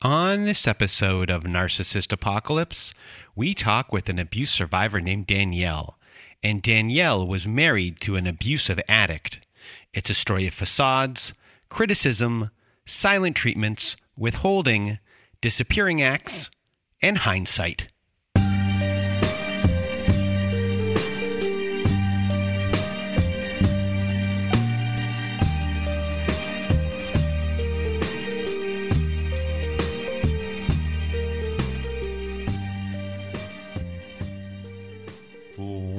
On this episode of Narcissist Apocalypse, we talk with an abuse survivor named Danielle, and Danielle was married to an abusive addict. It's a story of facades, criticism, silent treatments, withholding, disappearing acts, and hindsight.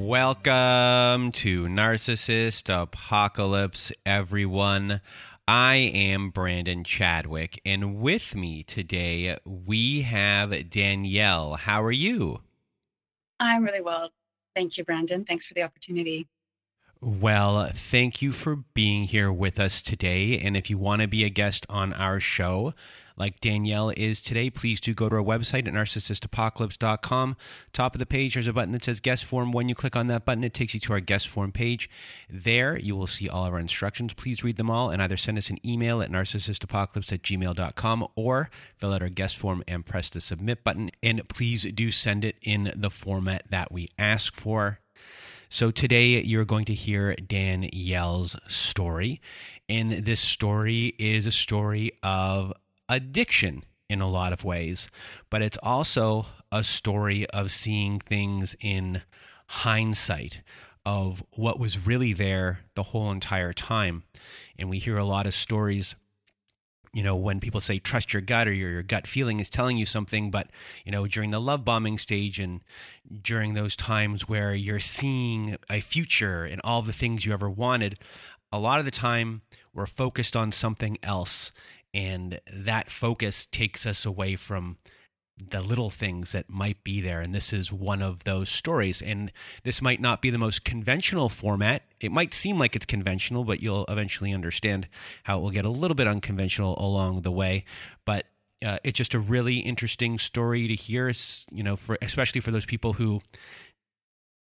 Welcome to Narcissist Apocalypse, everyone. I am Brandon Chadwick, and with me today we have Danielle. How are you? I'm really well. Thank you, Brandon. Thanks for the opportunity. Well, thank you for being here with us today. And if you want to be a guest on our show, like Danielle is today, please do go to our website at narcissistapocalypse.com. Top of the page, there's a button that says guest form. When you click on that button, it takes you to our guest form page. There, you will see all of our instructions. Please read them all and either send us an email at narcissistapocalypse@gmail.com or fill out our guest form and press the submit button. And please do send it in the format that we ask for. So today you're going to hear Danielle's story, and this story is a story of addiction in a lot of ways, but it's also a story of seeing things in hindsight of what was really there the whole entire time. And we hear a lot of stories, you know, when people say trust your gut or your gut feeling is telling you something, but, you know, during the love bombing stage and during those times where you're seeing a future and all the things you ever wanted, a lot of the time we're focused on something else. And that focus takes us away from the little things that might be there. And this is one of those stories. And this might not be the most conventional format. It might seem like it's conventional, but you'll eventually understand how it will get a little bit unconventional along the way. But it's just a really interesting story to hear, you know, for especially for those people who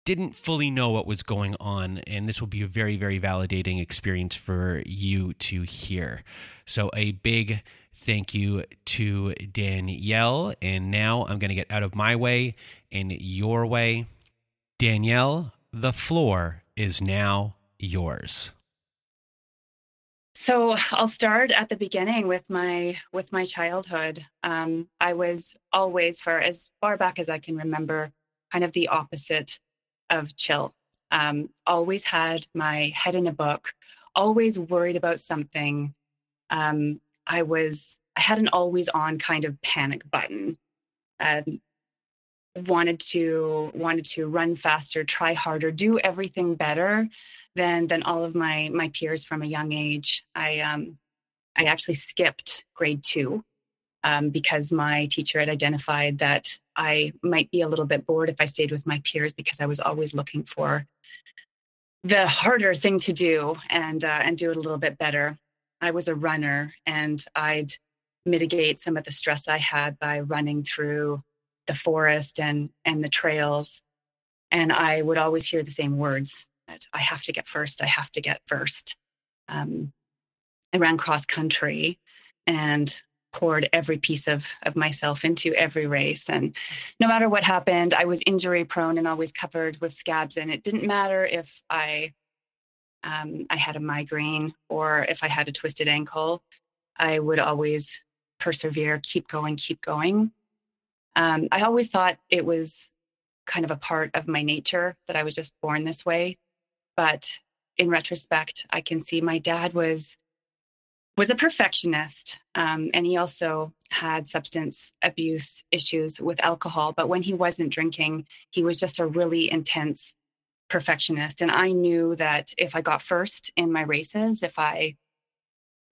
didn't fully know what was going on, and this will be a very, very validating experience for you to hear. So a big thank you to Danielle, and now I'm going to get out of my way and your way. Danielle, the floor is now yours. So I'll start at the beginning with my childhood. I was always, for as far back as I can remember, kind of the opposite of chill. Always had my head in a book, always worried about something. I had an always on kind of panic button. Wanted to run faster, try harder, do everything better than all of my peers from a young age. I actually skipped grade 2 because my teacher had identified that I might be a little bit bored if I stayed with my peers because I was always looking for the harder thing to do and do it a little bit better. I was a runner, and I'd mitigate some of the stress I had by running through the forest and the trails. And I would always hear the same words that I have to get first. I have to get first. I ran cross country and poured every piece of myself into every race. And no matter what happened, I was injury prone and always covered with scabs. And it didn't matter if I had a migraine or if I had a twisted ankle, I would always persevere, keep going. I always thought it was kind of a part of my nature that I was just born this way. But in retrospect, I can see my dad was a perfectionist, and he also had substance abuse issues with alcohol. But when he wasn't drinking, he was just a really intense perfectionist. And I knew that if I got first in my races, if I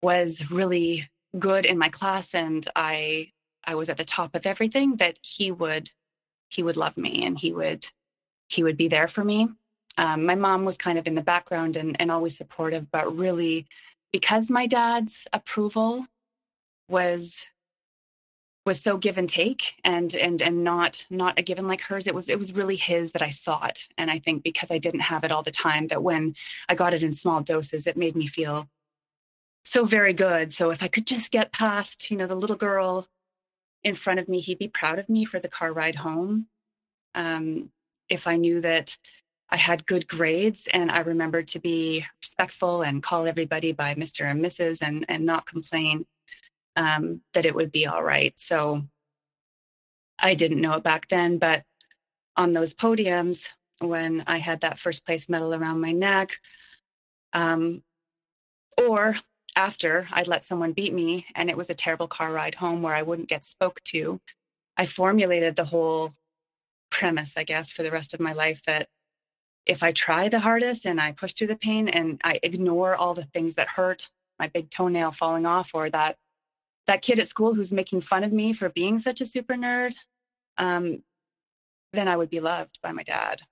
was really good in my class and I was at the top of everything, that he would love me and he would be there for me. My mom was kind of in the background and always supportive, but really, because my dad's approval was so give and take and not a given like hers, it was really his that I sought. And I think because I didn't have it all the time, that when I got it in small doses, it made me feel so very good. So if I could just get past, you know, the little girl in front of me, he'd be proud of me for the car ride home. If I knew that I had good grades and I remembered to be respectful and call everybody by Mr. and Mrs. and not complain, that it would be all right. So I didn't know it back then, but on those podiums, when I had that first place medal around my neck, or after I'd let someone beat me and it was a terrible car ride home where I wouldn't get spoke to, I formulated the whole premise, I guess, for the rest of my life that if I try the hardest and I push through the pain and I ignore all the things that hurt, my big toenail falling off, or that kid at school who's making fun of me for being such a super nerd, then I would be loved by my dad.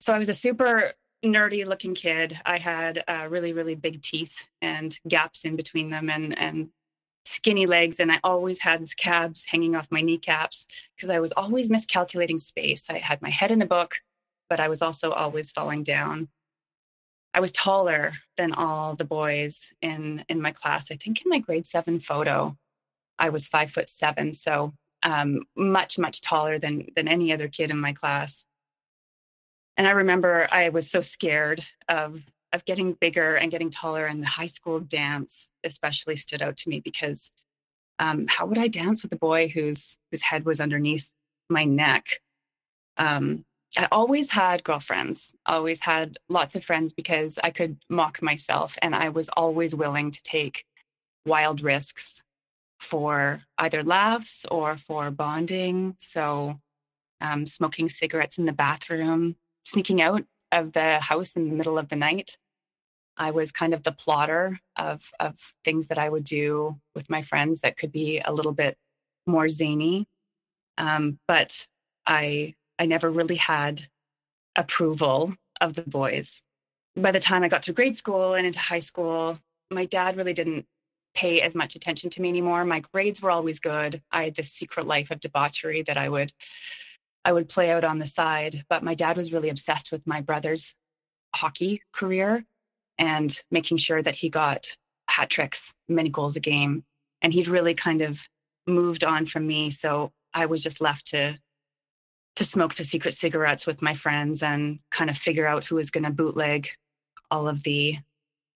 So I was a super nerdy looking kid. I had really, really big teeth and gaps in between them and skinny legs. And I always had scabs hanging off my kneecaps because I was always miscalculating space. I had my head in a book, but I was also always falling down. I was taller than all the boys in my class. I think in my grade 7 photo, I was 5'7". So much, much taller than any other kid in my class. And I remember I was so scared of getting bigger and getting taller, and the high school dance especially stood out to me because how would I dance with a boy whose head was underneath my neck? I always had girlfriends, always had lots of friends because I could mock myself, and I was always willing to take wild risks for either laughs or for bonding. So smoking cigarettes in the bathroom, sneaking out of the house in the middle of the night. I was kind of the plotter of things that I would do with my friends that could be a little bit more zany. But I never really had approval of the boys. By the time I got through grade school and into high school, my dad really didn't pay as much attention to me anymore. My grades were always good. I had this secret life of debauchery that I would play out on the side, but my dad was really obsessed with my brother's hockey career and making sure that he got hat tricks, many goals a game. And he'd really kind of moved on from me. So I was just left to smoke the secret cigarettes with my friends and kind of figure out who was going to bootleg all of the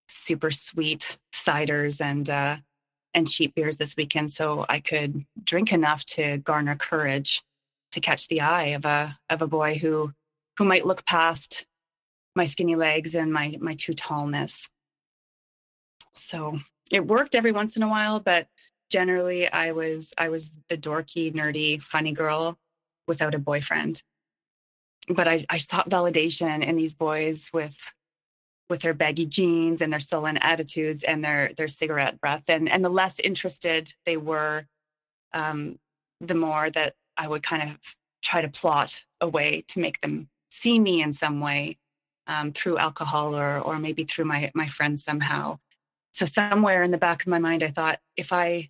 super sweet ciders and cheap beers this weekend so I could drink enough to garner courage to catch the eye of a boy who might look past my skinny legs and my too tallness. So it worked every once in a while, but generally I was the dorky, nerdy, funny girl without a boyfriend. But I sought validation in these boys with their baggy jeans and their sullen attitudes and their cigarette breath. And the less interested they were, the more that I would kind of try to plot a way to make them see me in some way, through alcohol or maybe through my friends somehow. So somewhere in the back of my mind, I thought, if I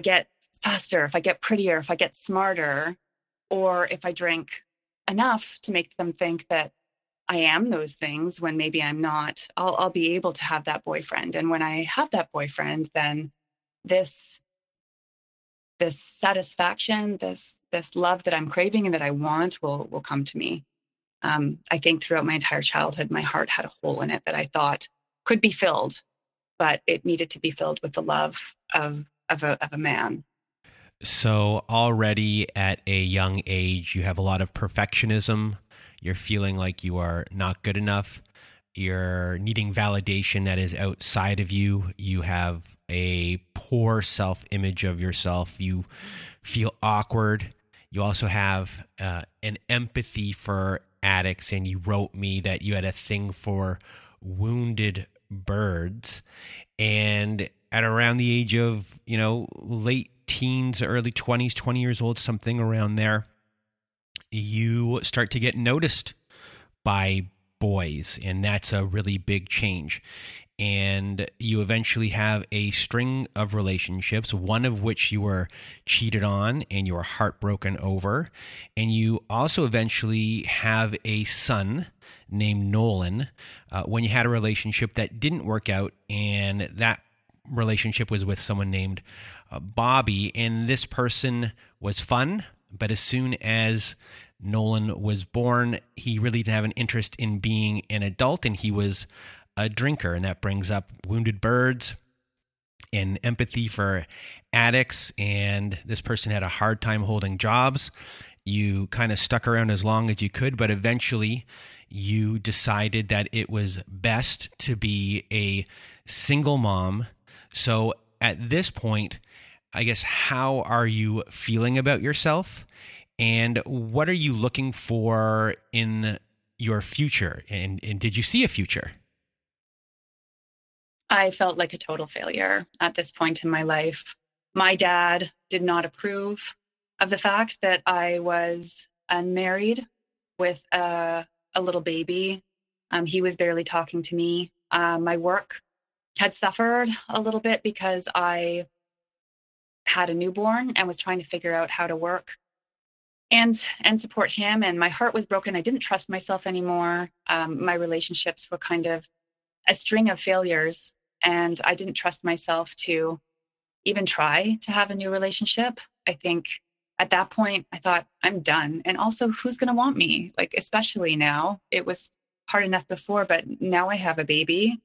get faster, if I get prettier, if I get smarter, or if I drink enough to make them think that I am those things when maybe I'm not, I'll be able to have that boyfriend. And when I have that boyfriend, then this satisfaction, this love that I'm craving and that I want will come to me. I think throughout my entire childhood, my heart had a hole in it that I thought could be filled, but it needed to be filled with the love of a man. So already at a young age, you have a lot of perfectionism. You're feeling like you are not good enough. You're needing validation that is outside of you. You have a poor self-image of yourself. You feel awkward. You also have an empathy for addicts, and you wrote me that you had a thing for wounded birds. And at around the age of, late teens, early 20s, 20 years old, something around there, you start to get noticed by boys, and that's a really big change. And you eventually have a string of relationships, one of which you were cheated on and you were heartbroken over. And you also eventually have a son named Nolan when you had a relationship that didn't work out, and that relationship was with someone named Bobby, and this person was fun, but as soon as Nolan was born, he really didn't have an interest in being an adult, and he was a drinker, and that brings up wounded birds and empathy for addicts, and this person had a hard time holding jobs. You kind of stuck around as long as you could, but eventually you decided that it was best to be a single mom. So at this point, I guess, how are you feeling about yourself? And what are you looking for in your future? And did you see a future? I felt like a total failure at this point in my life. My dad did not approve of the fact that I was unmarried with a little baby. He was barely talking to me. My work had suffered a little bit because I had a newborn and was trying to figure out how to work and support him. And my heart was broken. I didn't trust myself anymore. My relationships were kind of a string of failures, and I didn't trust myself to even try to have a new relationship. I think at that point I thought, I'm done. And also, who's going to want me? Like, especially now, it was hard enough before, but now I have a baby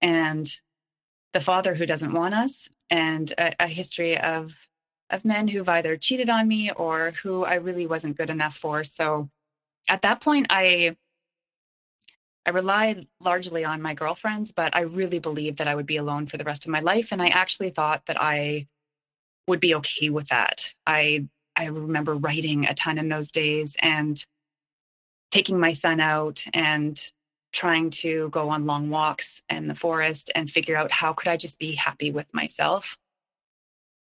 and the father who doesn't want us, and a history of men who've either cheated on me or who I really wasn't good enough for. So at that point, I relied largely on my girlfriends, but I really believed that I would be alone for the rest of my life. And I actually thought that I would be okay with that. I remember writing a ton in those days and taking my son out and trying to go on long walks in the forest and figure out how could I just be happy with myself.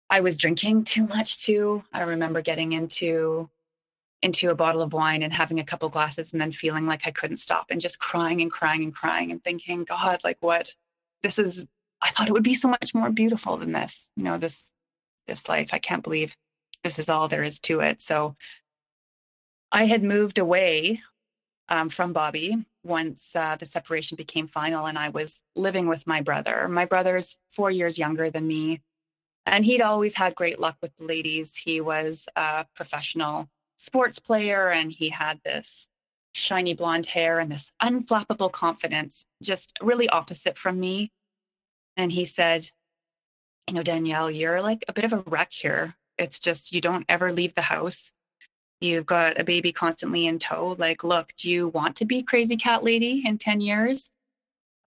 I was drinking too much too. I remember getting into a bottle of wine and having a couple glasses and then feeling like I couldn't stop and just crying and thinking, God, like what? I thought it would be so much more beautiful than this. You know, this life, I can't believe this is all there is to it. So I had moved away from Bobby once the separation became final, and I was living with my brother. My brother's 4 years younger than me, and he'd always had great luck with the ladies. He was a professional sports player, and he had this shiny blonde hair and this unflappable confidence, just really opposite from me. And he said, you know, Danielle, you're like a bit of a wreck here. It's just, you don't ever leave the house. You've got a baby constantly in tow. Like, look, do you want to be crazy cat lady in 10 years?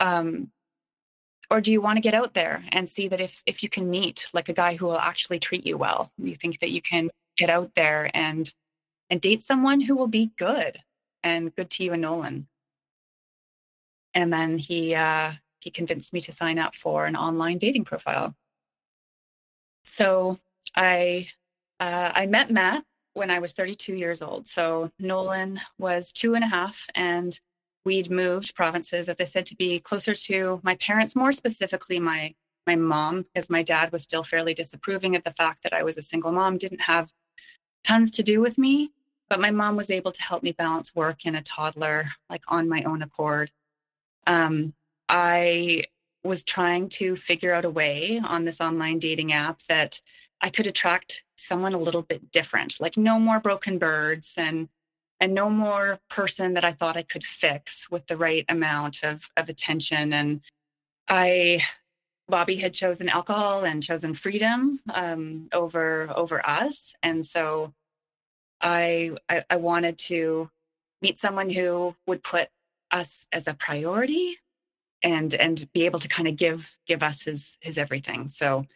Or do you want to get out there and see that if you can meet like a guy who will actually treat you well, you think that you can get out there and date someone who will be good and good to you and Nolan. And then he convinced me to sign up for an online dating profile. So I met Matt when I was 32 years old. So Nolan was 2.5, and we'd moved provinces, as I said, to be closer to my parents, more specifically my mom, because my dad was still fairly disapproving of the fact that I was a single mom, didn't have tons to do with me, but my mom was able to help me balance work and a toddler, like on my own accord. I was trying to figure out a way on this online dating app that I could attract someone a little bit different, like no more broken birds and no more person that I thought I could fix with the right amount of attention. And Bobby had chosen alcohol and chosen freedom over us. And so I wanted to meet someone who would put us as a priority and be able to kind of give us his everything. So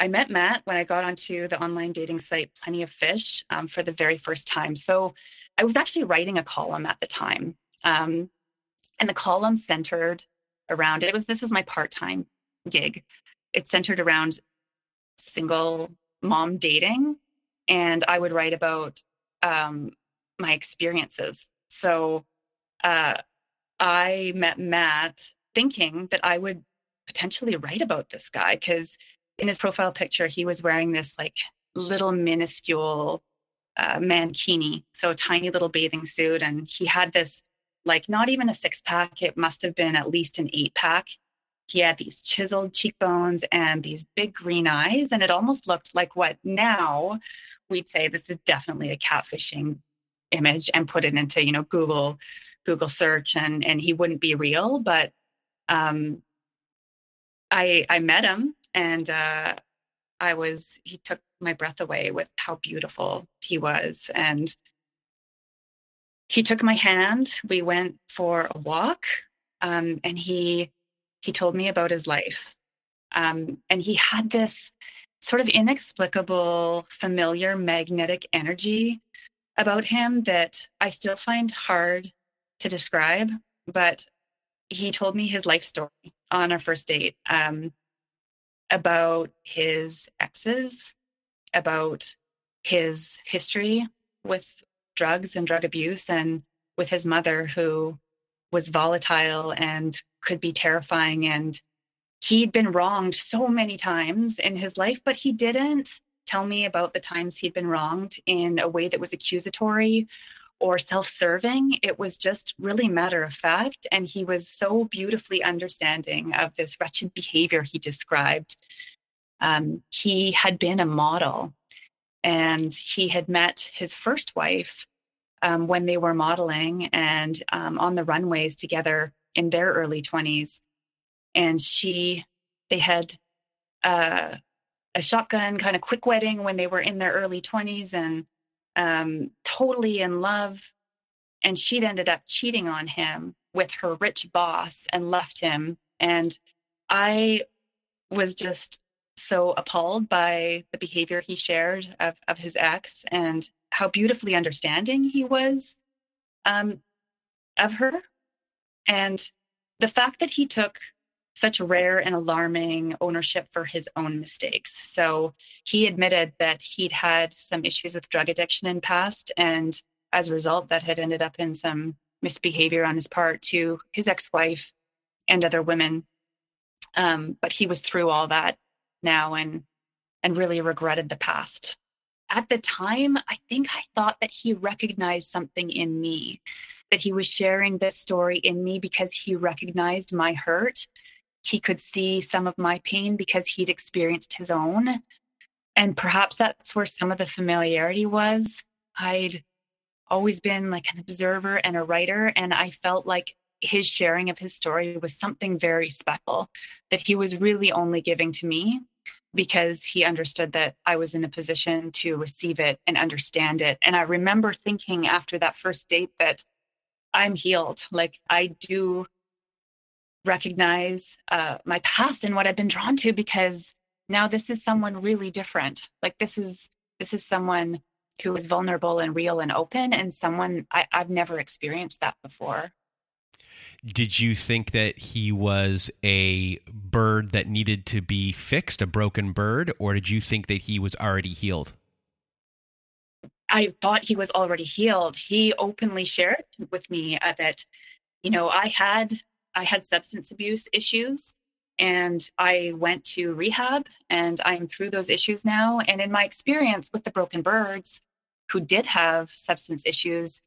I met Matt when I got onto the online dating site Plenty of Fish for the very first time. So I was actually writing a column at the time, and the column centered around this was my part-time gig. It centered around single mom dating, and I would write about my experiences. So I met Matt thinking that I would potentially write about this guy, because in his profile picture, he was wearing this like little minuscule mankini, so a tiny little bathing suit. And he had this, like, not even a 6-pack. It must have been at least an 8-pack. He had these chiseled cheekbones and these big green eyes. And it almost looked like what now we'd say this is definitely a catfishing image and put it into, you know, Google search and he wouldn't be real. But I met him and he took my breath away with how beautiful he was. And he took my hand. We went for a walk and he told me about his life. And he had this sort of inexplicable, familiar, magnetic energy about him that I still find hard to describe. But he told me his life story on our first date, about his exes, about his history with drugs and drug abuse, and with his mother, who was volatile and could be terrifying. And he'd been wronged so many times in his life, but he didn't tell me about the times he'd been wronged in a way that was accusatory or self-serving. It was just really matter of fact. And he was so beautifully understanding of this wretched behavior he described. He had been a model, and he had met his first wife when they were modeling and on the runways together in their early 20s. And they had a shotgun kind of quick wedding when they were in their early 20s and totally in love. And she'd ended up cheating on him with her rich boss and left him. And I was just so appalled by the behavior he shared of his ex and how beautifully understanding he was of her. And the fact that he took such rare and alarming ownership for his own mistakes. So he admitted that he'd had some issues with drug addiction in the past. And as a result, that had ended up in some misbehavior on his part to his ex-wife and other women. But he was through all that now and really regretted the past. At the time, I think I thought that he recognized something in me, that he was sharing this story in me because he recognized my hurt. He could see some of my pain because he'd experienced his own. And perhaps that's where some of the familiarity was. I'd always been like an observer and a writer, and I felt like his sharing of his story was something very special that he was really only giving to me because he understood that I was in a position to receive it and understand it. And I remember thinking after that first date that I'm healed. Like, I do recognize my past and what I've been drawn to, because now this is someone really different. Like, this is someone who is vulnerable and real and open, and someone I've never experienced that before. Did you think that he was a bird that needed to be fixed, a broken bird, or did you think that he was already healed? I thought he was already healed. He openly shared with me that, you know, I had substance abuse issues, and I went to rehab, and I'm through those issues now. And in my experience with the broken birds who did have substance issues,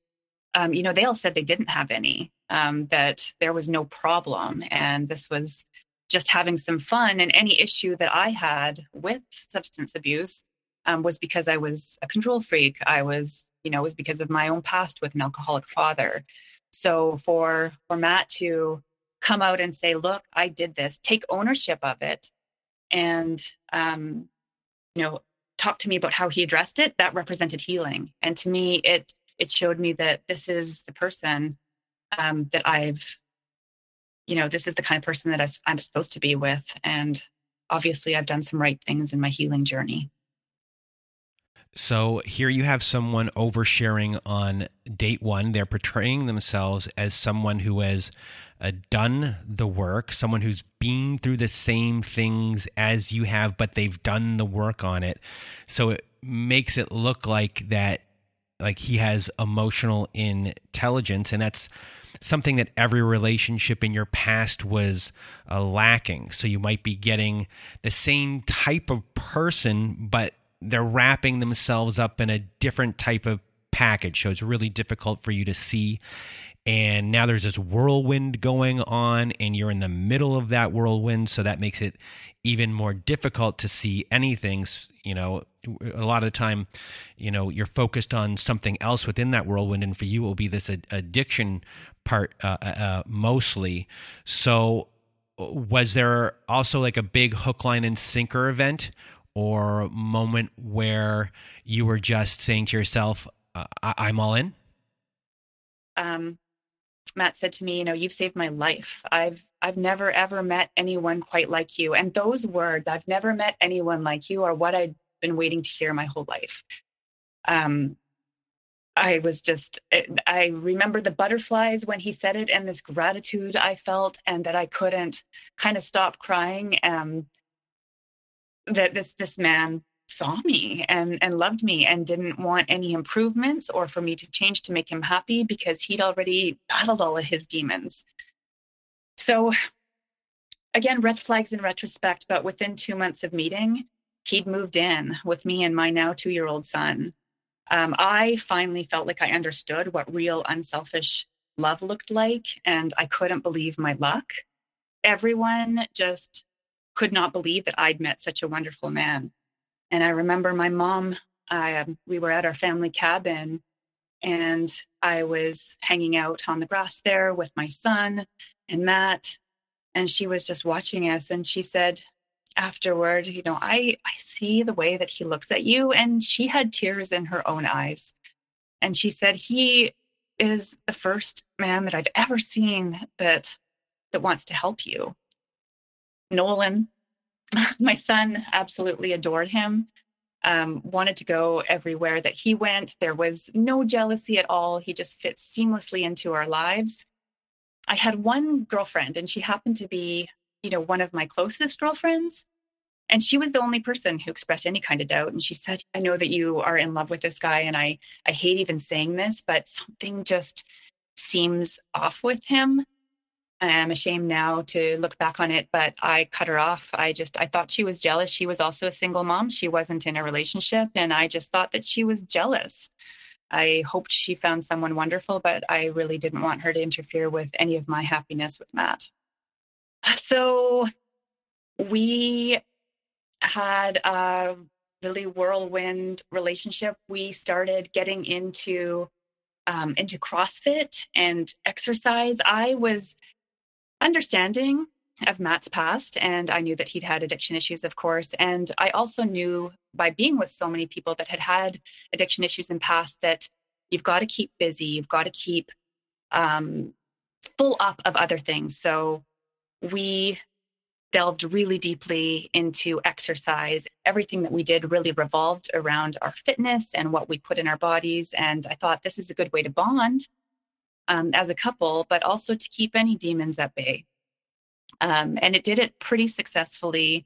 you know, they all said they didn't have any, that there was no problem. And this was just having some fun. And any issue that I had with substance abuse was because I was a control freak. It was because of my own past with an alcoholic father. So for Matt to come out and say, look, I did this, take ownership of it, and, talk to me about how he addressed it, that represented healing. And to me, it showed me that this is the person that this is the kind of person that I'm supposed to be with. And obviously I've done some right things in my healing journey. So here you have someone oversharing on date one. They're portraying themselves as someone who has done the work, someone who's been through the same things as you have, but they've done the work on it. So it makes it look like that, like he has emotional intelligence, and that's something that every relationship in your past was lacking. So you might be getting the same type of person, but they're wrapping themselves up in a different type of package. So it's really difficult for you to see and now there's this whirlwind going on, and you're in the middle of that whirlwind, so that makes it even more difficult to see anything. You know, a lot of the time, you know, you're focused on something else within that whirlwind, and for you, it will be this addiction part mostly. So was there also like a big hook, line, and sinker event or moment where you were just saying to yourself, I'm all in? Matt said to me, you know, you've saved my life. I've never, ever met anyone quite like you. And those words, I've never met anyone like you, are what I'd been waiting to hear my whole life. I remember the butterflies when he said it, and this gratitude I felt, and that I couldn't kind of stop crying. That this man saw me and loved me and didn't want any improvements or for me to change to make him happy, because he'd already battled all of his demons. So again, red flags in retrospect, but within 2 months of meeting, he'd moved in with me and my now 2-year-old son. I finally felt like I understood what real unselfish love looked like, and I couldn't believe my luck. Everyone just could not believe that I'd met such a wonderful man. And I remember my mom, we were at our family cabin, and I was hanging out on the grass there with my son and Matt, and she was just watching us. And she said afterward, you know, I see the way that he looks at you. And she had tears in her own eyes. And she said, he is the first man that I've ever seen that wants to help you. Nolan, my son, absolutely adored him. Wanted to go everywhere that he went. There was no jealousy at all. He just fits seamlessly into our lives. I had one girlfriend, and she happened to be, you know, one of my closest girlfriends. And she was the only person who expressed any kind of doubt. And she said, I know that you are in love with this guy, and I hate even saying this, but something just seems off with him. I'm ashamed now to look back on it, but I cut her off. I thought she was jealous. She was also a single mom. She wasn't in a relationship. And I just thought that she was jealous. I hoped she found someone wonderful, but I really didn't want her to interfere with any of my happiness with Matt. So we had a really whirlwind relationship. We started getting into CrossFit and exercise. I was understanding of Matt's past, and I knew that he'd had addiction issues, of course. And I also knew, by being with so many people that had addiction issues in past, that you've got to keep busy. You've got to keep full up of other things. So we delved really deeply into exercise. Everything that we did really revolved around our fitness and what we put in our bodies. And I thought this is a good way to bond as a couple, but also to keep any demons at bay. And it did it pretty successfully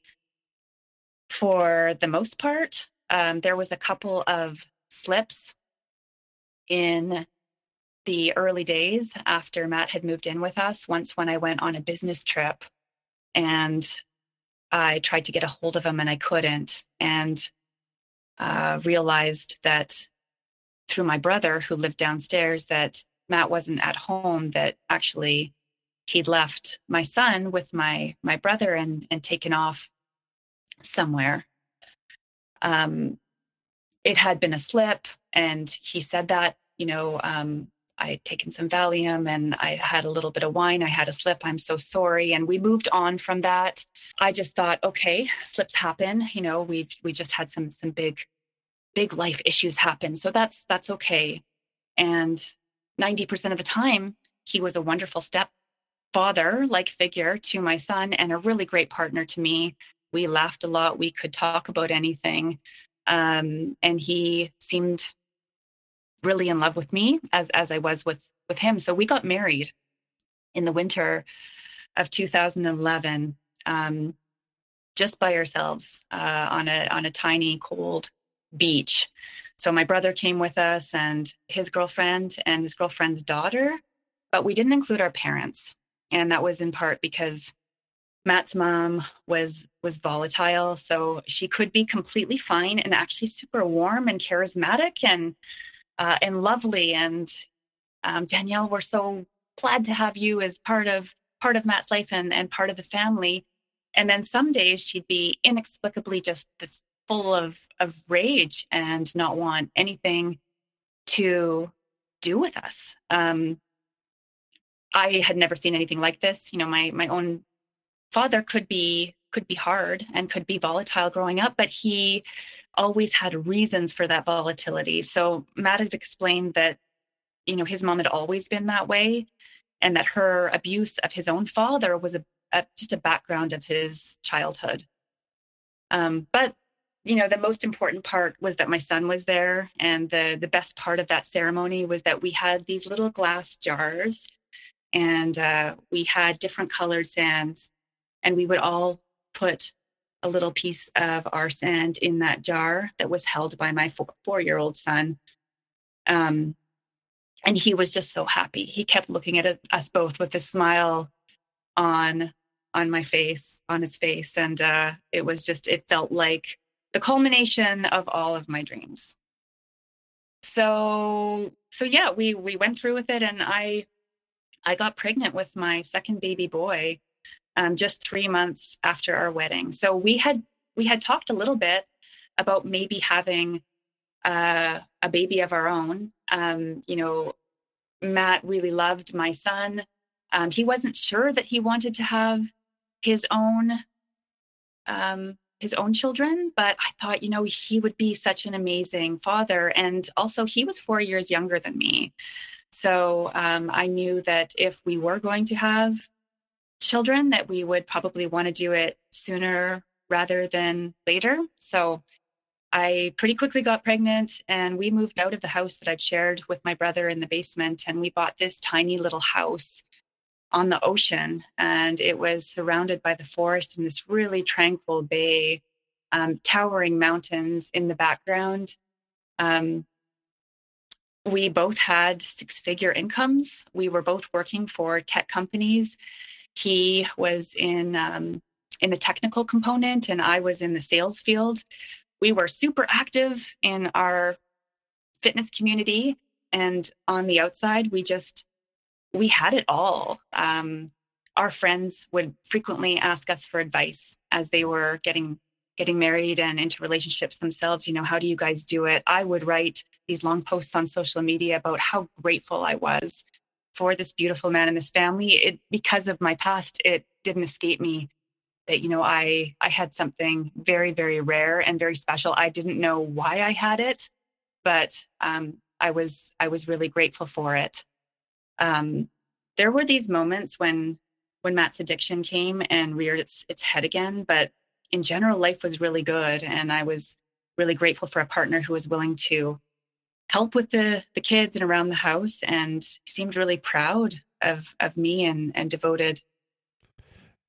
for the most part. There was a couple of slips in the early days after Matt had moved in with us. Once when I went on a business trip, and I tried to get a hold of him, and I couldn't, and realized that through my brother, who lived downstairs, that Matt wasn't at home, that actually he'd left my son with my brother and taken off somewhere. It had been a slip, and he said that, you know, I had taken some Valium and I had a little bit of wine. I had a slip. I'm so sorry. And we moved on from that. I just thought, okay, slips happen. You know, we've just had some big life issues happen. So that's okay. And 90% of the time, he was a wonderful stepfather-like figure to my son and a really great partner to me. We laughed a lot. We could talk about anything. And he seemed really in love with me as I was with him. So we got married in the winter of 2011, just by ourselves, on a tiny cold beach. So my brother came with us, and his girlfriend and his girlfriend's daughter, but we didn't include our parents. And that was in part because Matt's mom was volatile. So she could be completely fine and actually super warm and charismatic and lovely. And Danielle were so glad to have you as part of Matt's life and part of the family. And then some days she'd be inexplicably just this full of rage and not want anything to do with us. I had never seen anything like this. You know, my own father could be hard and could be volatile growing up, but he always had reasons for that volatility. So Matt had explained that, you know, his mom had always been that way, and that her abuse of his own father was just a background of his childhood. But, you know, the most important part was that my son was there. And the best part of that ceremony was that we had these little glass jars, and we had different colored sands, and we would all put a little piece of our sand in that jar that was held by my four-year-old son. And he was just so happy. He kept looking at us both with a smile on his face. And it was just, it felt like the culmination of all of my dreams. So yeah, we went through with it, and I got pregnant with my second baby boy just 3 months after our wedding. So we had talked a little bit about maybe having a baby of our own. You know, Matt really loved my son. He wasn't sure that he wanted to have his own children, but I thought, you know, he would be such an amazing father. And also he was 4 years younger than me. So I knew that if we were going to have children, that we would probably want to do it sooner rather than later. So I pretty quickly got pregnant, and we moved out of the house that I'd shared with my brother in the basement. And we bought this tiny little house on the ocean, and it was surrounded by the forest in this really tranquil bay, towering mountains in the background. We both had six-figure incomes. We were both working for tech companies. He was in the technical component, and I was in the sales field. We were super active in our fitness community, and on the outside, we had it all. Our friends would frequently ask us for advice as they were getting married and into relationships themselves. You know, how do you guys do it? I would write these long posts on social media about how grateful I was for this beautiful man and this family. It, because of my past, it didn't escape me that, you know, I had something very, very rare and very special. I didn't know why I had it, but I was really grateful for it. There were these moments when Matt's addiction came and reared its head again, but in general, life was really good. And I was really grateful for a partner who was willing to help with the kids and around the house, and seemed really proud of me and devoted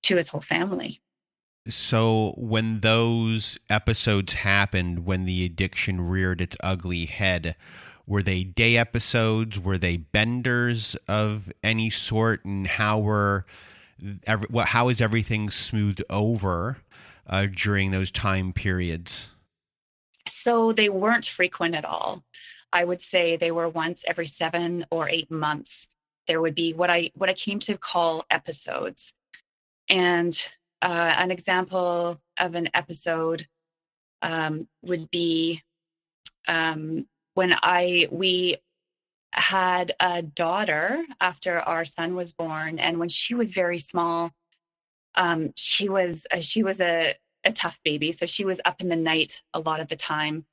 to his whole family. So when those episodes happened, when the addiction reared its ugly head, were they day episodes? Were they benders of any sort? And how is everything smoothed over during those time periods? So they weren't frequent at all. I would say they were once every 7 or 8 months. There would be what I came to call episodes. And an example of an episode would be when we had a daughter after our son was born, and when she was very small, she was a tough baby, so she was up in the night a lot of the time,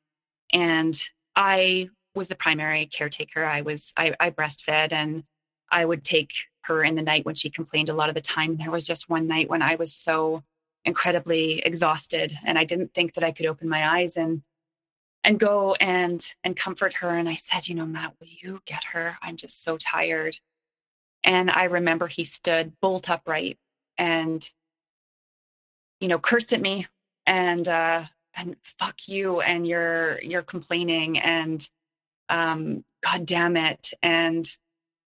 and I was the primary caretaker. I breastfed, and I would take her in the night when she complained a lot of the time. There was just one night when I was so incredibly exhausted, and I didn't think that I could open my eyes and go and comfort her. And I said, you know, Matt, will you get her? I'm just so tired. And I remember he stood bolt upright and, you know, cursed at me and fuck you. And you're complaining and, God damn it. And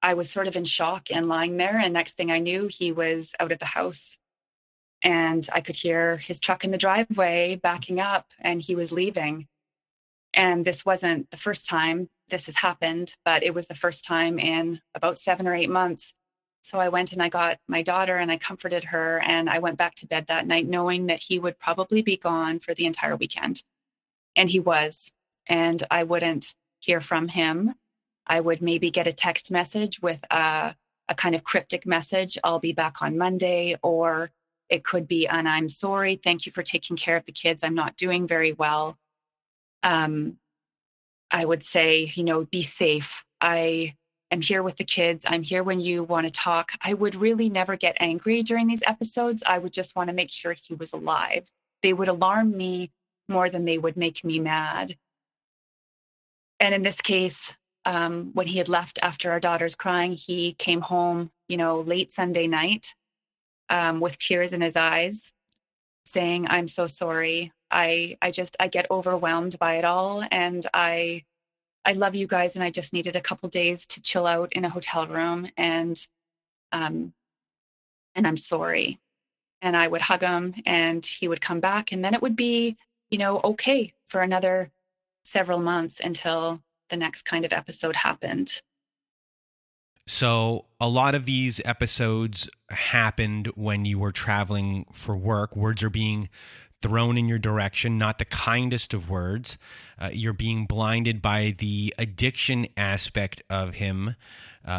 I was sort of in shock and lying there. And next thing I knew, he was out of the house, and I could hear his truck in the driveway backing up, and he was leaving. And this wasn't the first time this has happened, but it was the first time in about 7 or 8 months So I went and I got my daughter and I comforted her, and I went back to bed that night knowing that he would probably be gone for the entire weekend. And he was, and I wouldn't hear from him. I would maybe get a text message with a kind of cryptic message. I'll be back on Monday, or it could be an I'm sorry. Thank you for taking care of the kids. I'm not doing very well. I would say, you know, be safe. I'm here with the kids. I'm here when you want to talk. I would really never get angry during these episodes. I would just want to make sure he was alive. They would alarm me more than they would make me mad. And in this case, when he had left after our daughter's crying, he came home, you know, late Sunday night with tears in his eyes, saying, I'm so sorry. I get overwhelmed by it all. And I love you guys, and I just needed a couple days to chill out in a hotel room, and I'm sorry. And I would hug him, and he would come back, and then it would be, you know, okay for another several months until the next kind of episode happened. So a lot of these episodes happened when you were traveling for work. Words are being thrown in your direction, not the kindest of words. You're being blinded by the addiction aspect of him,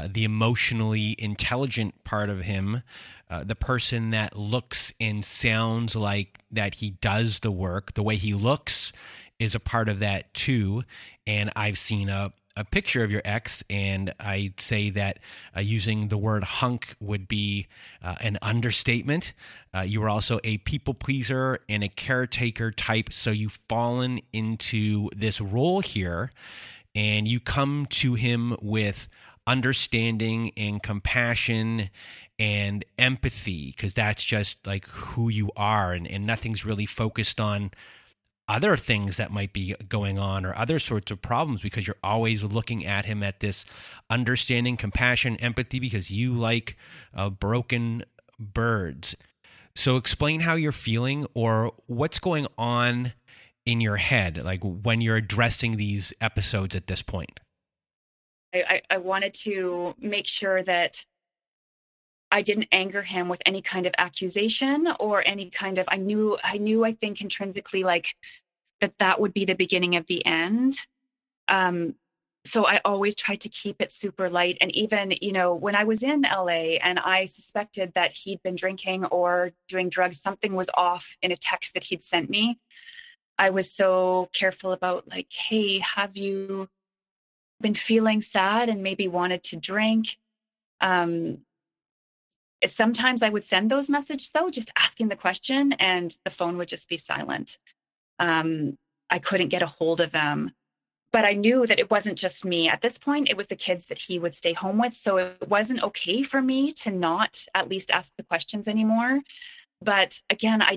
the emotionally intelligent part of him, the person that looks and sounds like that he does the work. The way he looks is a part of that too. And I've seen a picture of your ex, and I'd say that using the word hunk would be an understatement. You were also a people pleaser and a caretaker type, so you've fallen into this role here, and you come to him with understanding and compassion and empathy, because that's just like who you are, and nothing's really focused on other things that might be going on or other sorts of problems, because you're always looking at him at this understanding, compassion, empathy, because you like broken birds. So explain how you're feeling or what's going on in your head, like when you're addressing these episodes at this point. I wanted to make sure that I didn't anger him with any kind of accusation or any kind of, I knew, I think intrinsically, like that would be the beginning of the end. So I always tried to keep it super light. And even, you know, when I was in LA and I suspected that he'd been drinking or doing drugs, something was off in a text that he'd sent me. I was so careful about like, hey, have you been feeling sad and maybe wanted to drink? Sometimes I would send those messages, though, just asking the question, and the phone would just be silent. I couldn't get a hold of them. But I knew that it wasn't just me. At this point, it was the kids that he would stay home with. So it wasn't okay for me to not at least ask the questions anymore. But again, I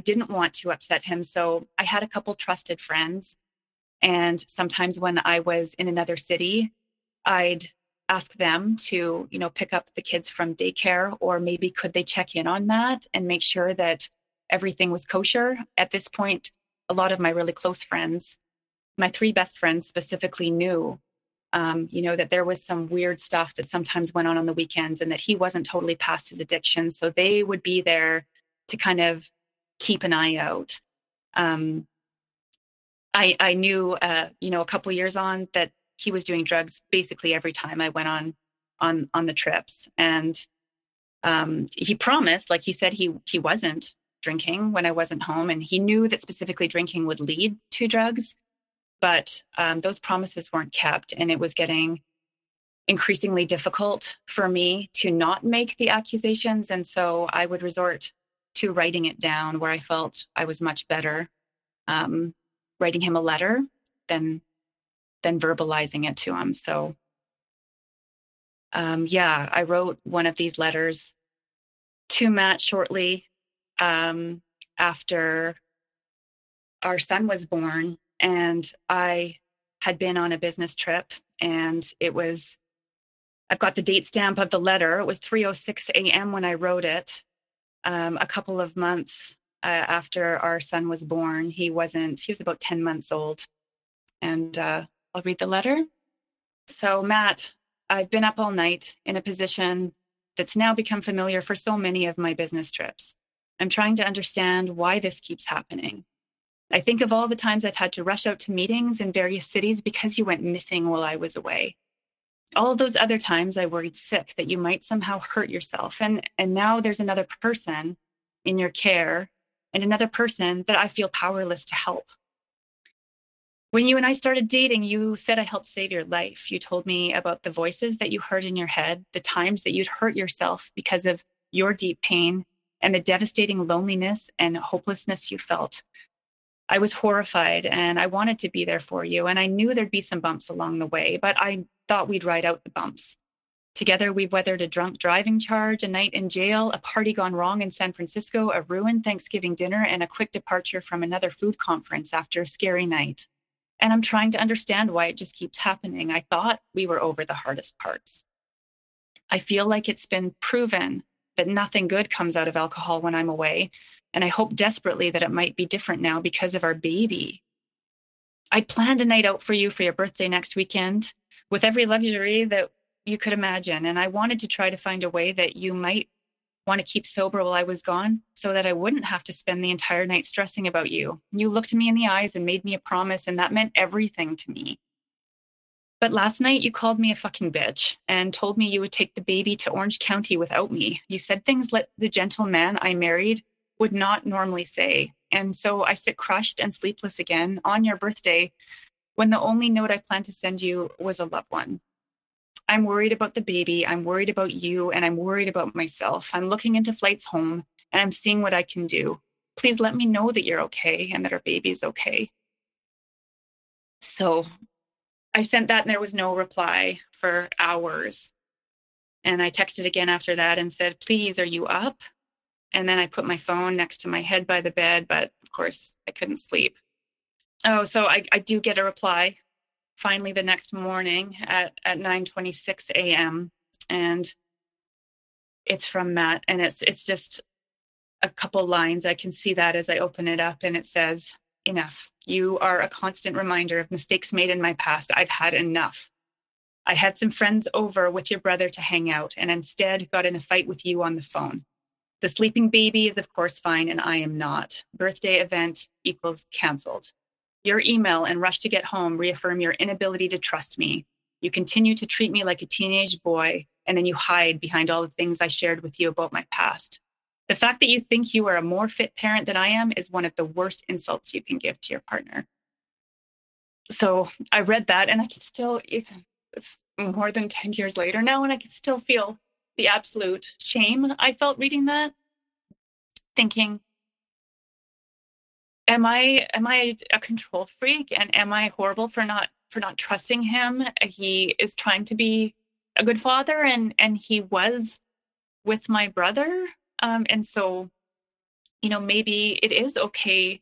didn't want to upset him. So I had a couple trusted friends. And sometimes when I was in another city, I'd ask them to, you know, pick up the kids from daycare, or maybe could they check in on that and make sure that everything was kosher. At this point, a lot of my really close friends, my three best friends specifically, knew, you know, that there was some weird stuff that sometimes went on the weekends, and that he wasn't totally past his addiction. So they would be there to kind of keep an eye out. I knew, you know, a couple years on that he was doing drugs basically every time I went on the trips. And he promised, like he said, he wasn't drinking when I wasn't home. And he knew that specifically drinking would lead to drugs. But those promises weren't kept. And it was getting increasingly difficult for me to not make the accusations. And so I would resort to writing it down, where I felt I was much better writing him a letter than verbalizing it to him. So, I wrote one of these letters to Matt shortly after our son was born. And I had been on a business trip, and I've got the date stamp of the letter. It was 3:06 a.m. when I wrote it. A couple of months after our son was born, he was about 10 months old. And, I'll read the letter. So, Matt, I've been up all night in a position that's now become familiar for so many of my business trips. I'm trying to understand why this keeps happening. I think of all the times I've had to rush out to meetings in various cities because you went missing while I was away. All of those other times I worried sick that you might somehow hurt yourself. And now there's another person in your care and another person that I feel powerless to help. When you and I started dating, you said I helped save your life. You told me about the voices that you heard in your head, the times that you'd hurt yourself because of your deep pain and the devastating loneliness and hopelessness you felt. I was horrified and I wanted to be there for you. And I knew there'd be some bumps along the way, but I thought we'd ride out the bumps. Together, we weathered a drunk driving charge, a night in jail, a party gone wrong in San Francisco, a ruined Thanksgiving dinner, and a quick departure from another food conference after a scary night. And I'm trying to understand why it just keeps happening. I thought we were over the hardest parts. I feel like it's been proven that nothing good comes out of alcohol when I'm away. And I hope desperately that it might be different now because of our baby. I planned a night out for you for your birthday next weekend with every luxury that you could imagine. And I wanted to try to find a way that you might want to keep sober while I was gone so that I wouldn't have to spend the entire night stressing about you. You looked me in the eyes and made me a promise, and that meant everything to me. But last night you called me a fucking bitch and told me you would take the baby to Orange County without me. You said things like the gentleman I married would not normally say. And so I sit crushed and sleepless again on your birthday when the only note I planned to send you was a loved one. I'm worried about the baby. I'm worried about you. And I'm worried about myself. I'm looking into flights home and I'm seeing what I can do. Please let me know that you're okay and that our baby's okay. So I sent that and there was no reply for hours. And I texted again after that and said, please, are you up? And then I put my phone next to my head by the bed, but of course I couldn't sleep. Oh, so I do get a reply finally the next morning at 9:26 a.m. And it's from Matt. And it's just a couple lines. I can see that as I open it up and it says, enough. You are a constant reminder of mistakes made in my past. I've had enough. I had some friends over with your brother to hang out and instead got in a fight with you on the phone. The sleeping baby is, of course, fine, and I am not. Birthday event equals canceled. Your email and rush to get home reaffirm your inability to trust me. You continue to treat me like a teenage boy, and then you hide behind all the things I shared with you about my past. The fact that you think you are a more fit parent than I am is one of the worst insults you can give to your partner. So I read that, and I can still, it's more than 10 years later now, and I can still feel the absolute shame I felt reading that, thinking, am I a control freak? And am I horrible for not trusting him? He is trying to be a good father and he was with my brother. And so, maybe it is okay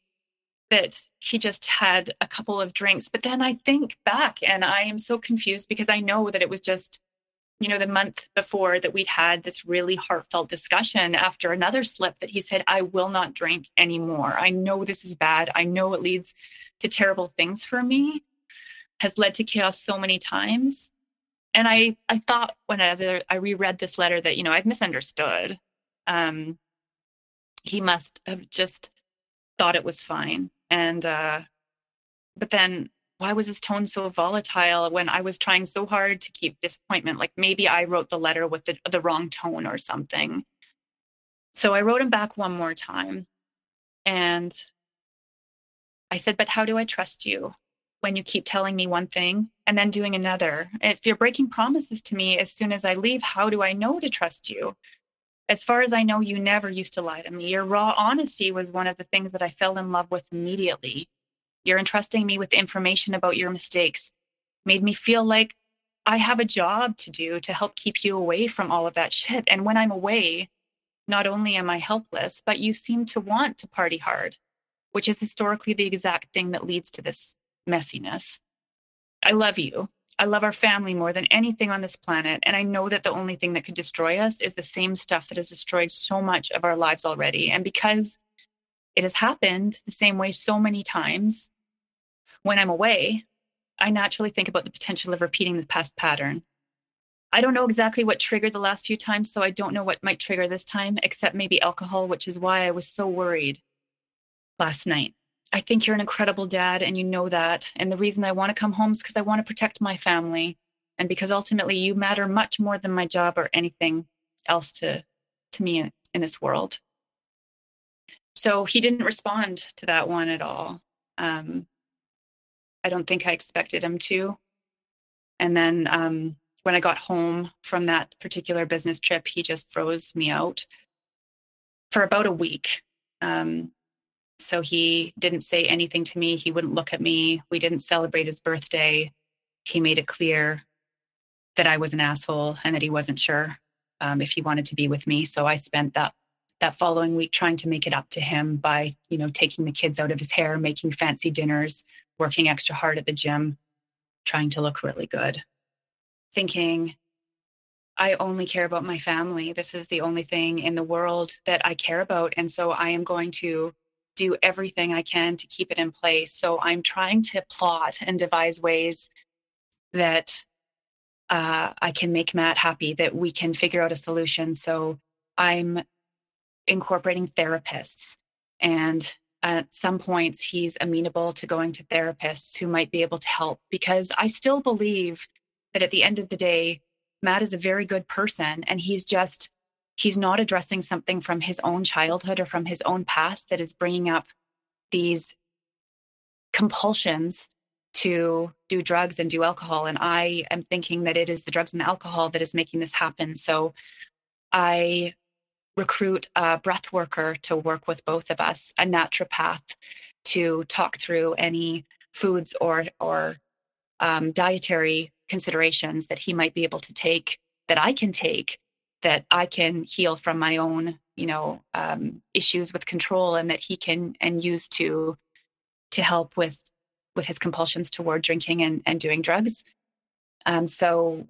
that he just had a couple of drinks, but then I think back and I am so confused because I know that it was just the month before that we'd had this really heartfelt discussion after another slip that he said, I will not drink anymore. I know this is bad. I know it leads to terrible things for me, has led to chaos so many times. And I thought as I reread this letter that, I've misunderstood. He must have just thought it was fine. And, but then why was his tone so volatile when I was trying so hard to keep disappointment? Like maybe I wrote the letter with the wrong tone or something. So I wrote him back one more time. And I said, but how do I trust you when you keep telling me one thing and then doing another? If you're breaking promises to me as soon as I leave, how do I know to trust you? As far as I know, you never used to lie to me. Your raw honesty was one of the things that I fell in love with immediately. You're entrusting me with information about your mistakes, made me feel like I have a job to do to help keep you away from all of that shit. And when I'm away, not only am I helpless, but you seem to want to party hard, which is historically the exact thing that leads to this messiness. I love you. I love our family more than anything on this planet. And I know that the only thing that could destroy us is the same stuff that has destroyed so much of our lives already. And because it has happened the same way so many times. When I'm away, I naturally think about the potential of repeating the past pattern. I don't know exactly what triggered the last few times, so I don't know what might trigger this time, except maybe alcohol, which is why I was so worried last night. I think you're an incredible dad, and you know that. And the reason I want to come home is because I want to protect my family, and because ultimately you matter much more than my job or anything else to me in this world. So he didn't respond to that one at all. I don't think I expected him to. And then when I got home from that particular business trip, he just froze me out for about a week. So he didn't say anything to me. He wouldn't look at me. We didn't celebrate his birthday. He made it clear that I was an asshole and that he wasn't sure if he wanted to be with me. So I spent that following week trying to make it up to him by, taking the kids out of his hair, making fancy dinners, working extra hard at the gym, trying to look really good, thinking I only care about my family. This is the only thing in the world that I care about. And so I am going to do everything I can to keep it in place. So I'm trying to plot and devise ways that I can make Matt happy, that we can figure out a solution. So I'm incorporating therapists. And at some points, he's amenable to going to therapists who might be able to help, because I still believe that at the end of the day, Matt is a very good person, and he's not addressing something from his own childhood or from his own past that is bringing up these compulsions to do drugs and do alcohol. And I am thinking that it is the drugs and the alcohol that is making this happen. So I recruit a breath worker to work with both of us, a naturopath to talk through any foods or dietary considerations that he might be able to take, that I can take, that I can heal from my own, issues with control, and that he can and use to help with his compulsions toward drinking and doing drugs. So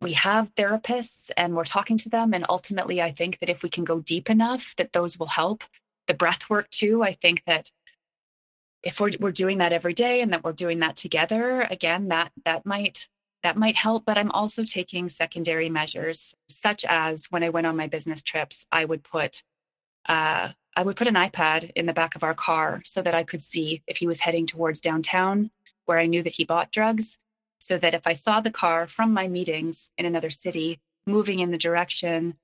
we have therapists, and we're talking to them. And ultimately, I think that if we can go deep enough, that those will help. The breath work too. I think that if we're doing that every day, and that we're doing that together, again, that might help. But I'm also taking secondary measures, such as when I went on my business trips, I would put an iPad in the back of our car so that I could see if he was heading towards downtown, where I knew that he bought drugs, so that if I saw the car from my meetings in another city moving in the direction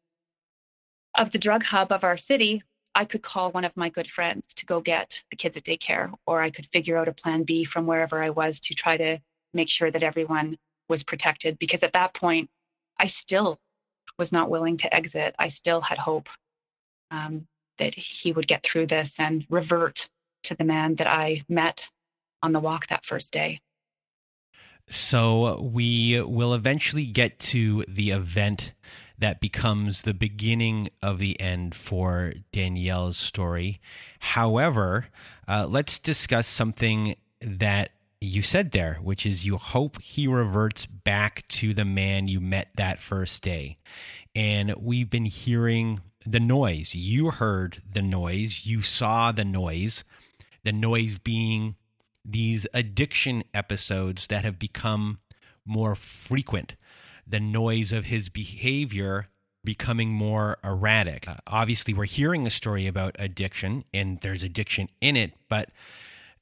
of the drug hub of our city, I could call one of my good friends to go get the kids at daycare, or I could figure out a plan B from wherever I was to try to make sure that everyone was protected. Because at that point, I still was not willing to exit. I still had hope that he would get through this and revert to the man that I met on the walk that first day. So we will eventually get to the event that becomes the beginning of the end for Danielle's story. However, let's discuss something that you said there, which is you hope he reverts back to the man you met that first day. And we've been hearing the noise. You heard the noise. You saw the noise being these addiction episodes that have become more frequent, the noise of his behavior becoming more erratic. Obviously, we're hearing a story about addiction, and there's addiction in it, but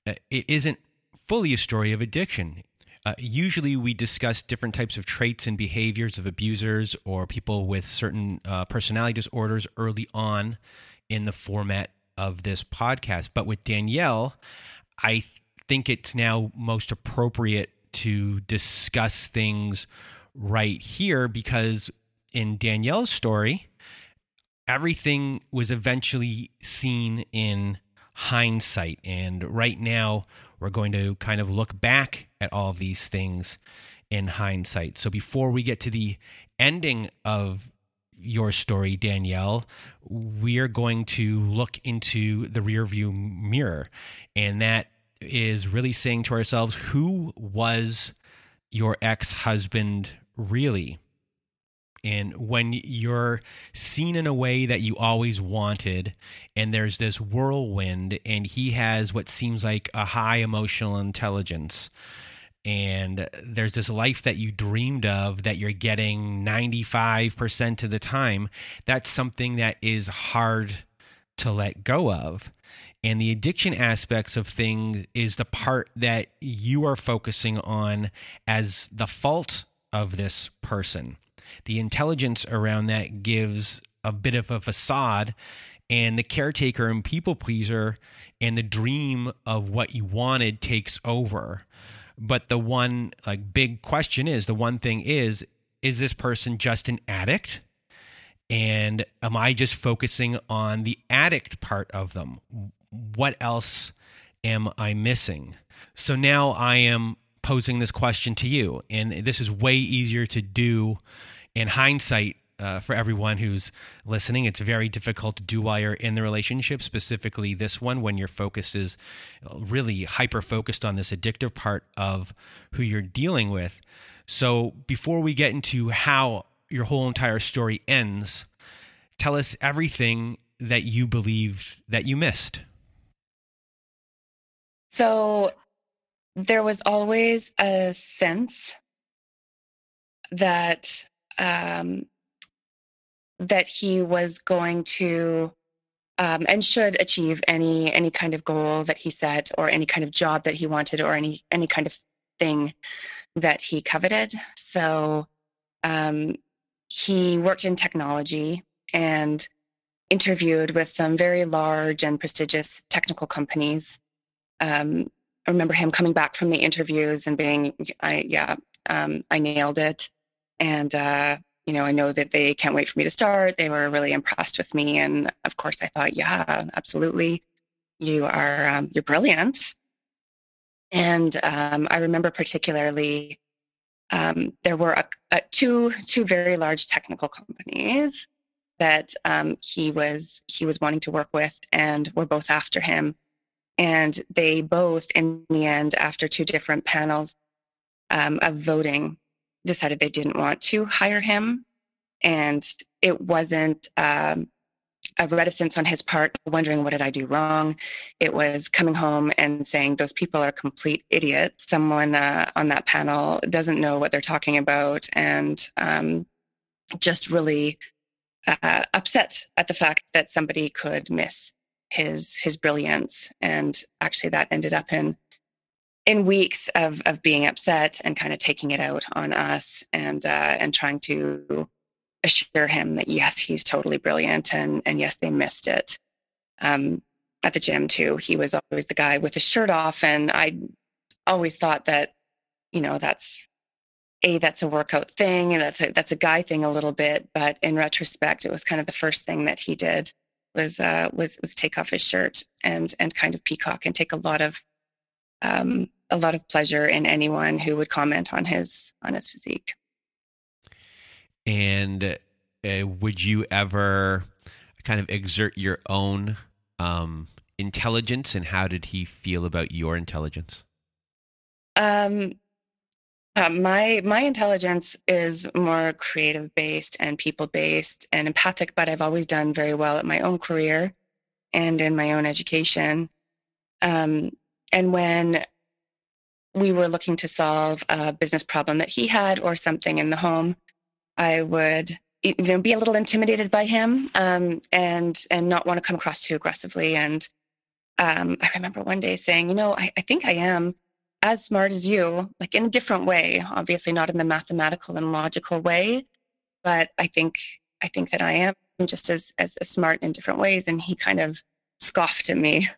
it isn't fully a story of addiction. Usually we discuss different types of traits and behaviors of abusers or people with certain personality disorders early on in the format of this podcast. But with Danielle, I think it's now most appropriate to discuss things right here, because in Danielle's story, everything was eventually seen in hindsight. And right now, we're going to kind of look back at all of these things in hindsight. So before we get to the ending of your story, Danielle, we're going to look into the rearview mirror. And that is really saying to ourselves, who was your ex-husband really? And when you're seen in a way that you always wanted, and there's this whirlwind, and he has what seems like a high emotional intelligence, and there's this life that you dreamed of that you're getting 95% of the time, that's something that is hard to let go of. And the addiction aspects of things is the part that you are focusing on as the fault of this person. The intelligence around that gives a bit of a facade, and the caretaker and people pleaser and the dream of what you wanted takes over. But the one big question is, the one thing is this person just an addict? And am I just focusing on the addict part of them? What else am I missing? So now I am posing this question to you, and this is way easier to do in hindsight for everyone who's listening. It's very difficult to do while you're in the relationship, specifically this one, when your focus is really hyper-focused on this addictive part of who you're dealing with. So before we get into how your whole entire story ends, tell us everything that you believed that you missed. So there was always a sense that that he was going to and should achieve any kind of goal that he set, or any kind of job that he wanted, or any kind of thing that he coveted. So he worked in technology and interviewed with some very large and prestigious technical companies. I remember him coming back from the interviews and being, I nailed it. And, I know that they can't wait for me to start. They were really impressed with me. And of course I thought, yeah, absolutely. You are, you're brilliant. And, I remember particularly, there were two very large technical companies that, he was wanting to work with, and were both after him. And they both, in the end, after two different panels of voting, decided they didn't want to hire him. And it wasn't a reticence on his part, wondering, what did I do wrong? It was coming home and saying, those people are complete idiots. Someone on that panel doesn't know what they're talking about, and just really upset at the fact that somebody could miss his brilliance. And actually that ended up in weeks of being upset and kind of taking it out on us, and trying to assure him that yes, he's totally brilliant, and yes, they missed it. At the gym too, he was always the guy with his shirt off, and I always thought that, that's a workout thing, and that's a guy thing a little bit. But in retrospect, it was kind of the first thing that he did was take off his shirt and kind of peacock and take a lot of pleasure in anyone who would comment on his physique. And would you ever kind of exert your own intelligence? And how did he feel about your intelligence? My intelligence is more creative based and people based and empathic, but I've always done very well at my own career and in my own education. And when we were looking to solve a business problem that he had, or something in the home, I would be a little intimidated by him, and not want to come across too aggressively. And I remember one day saying, I think I am as smart as you, like in a different way, obviously not in the mathematical and logical way, but I think that I am just as smart in different ways. And he kind of scoffed at me,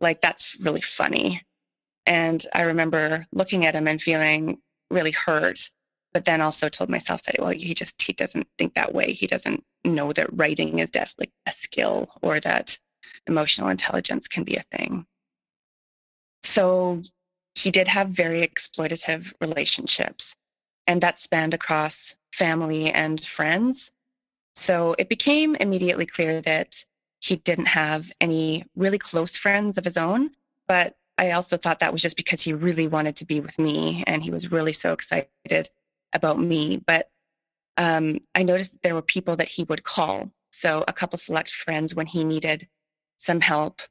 like, that's really funny. And I remember looking at him and feeling really hurt, but then also told myself that, well, he doesn't think that way. He doesn't know that writing is definitely a skill, or that emotional intelligence can be a thing. So he did have very exploitative relationships, and that spanned across family and friends. So it became immediately clear that he didn't have any really close friends of his own, but I also thought that was just because he really wanted to be with me, and he was really so excited about me. But I noticed that there were people that he would call. So a couple select friends, when he needed some help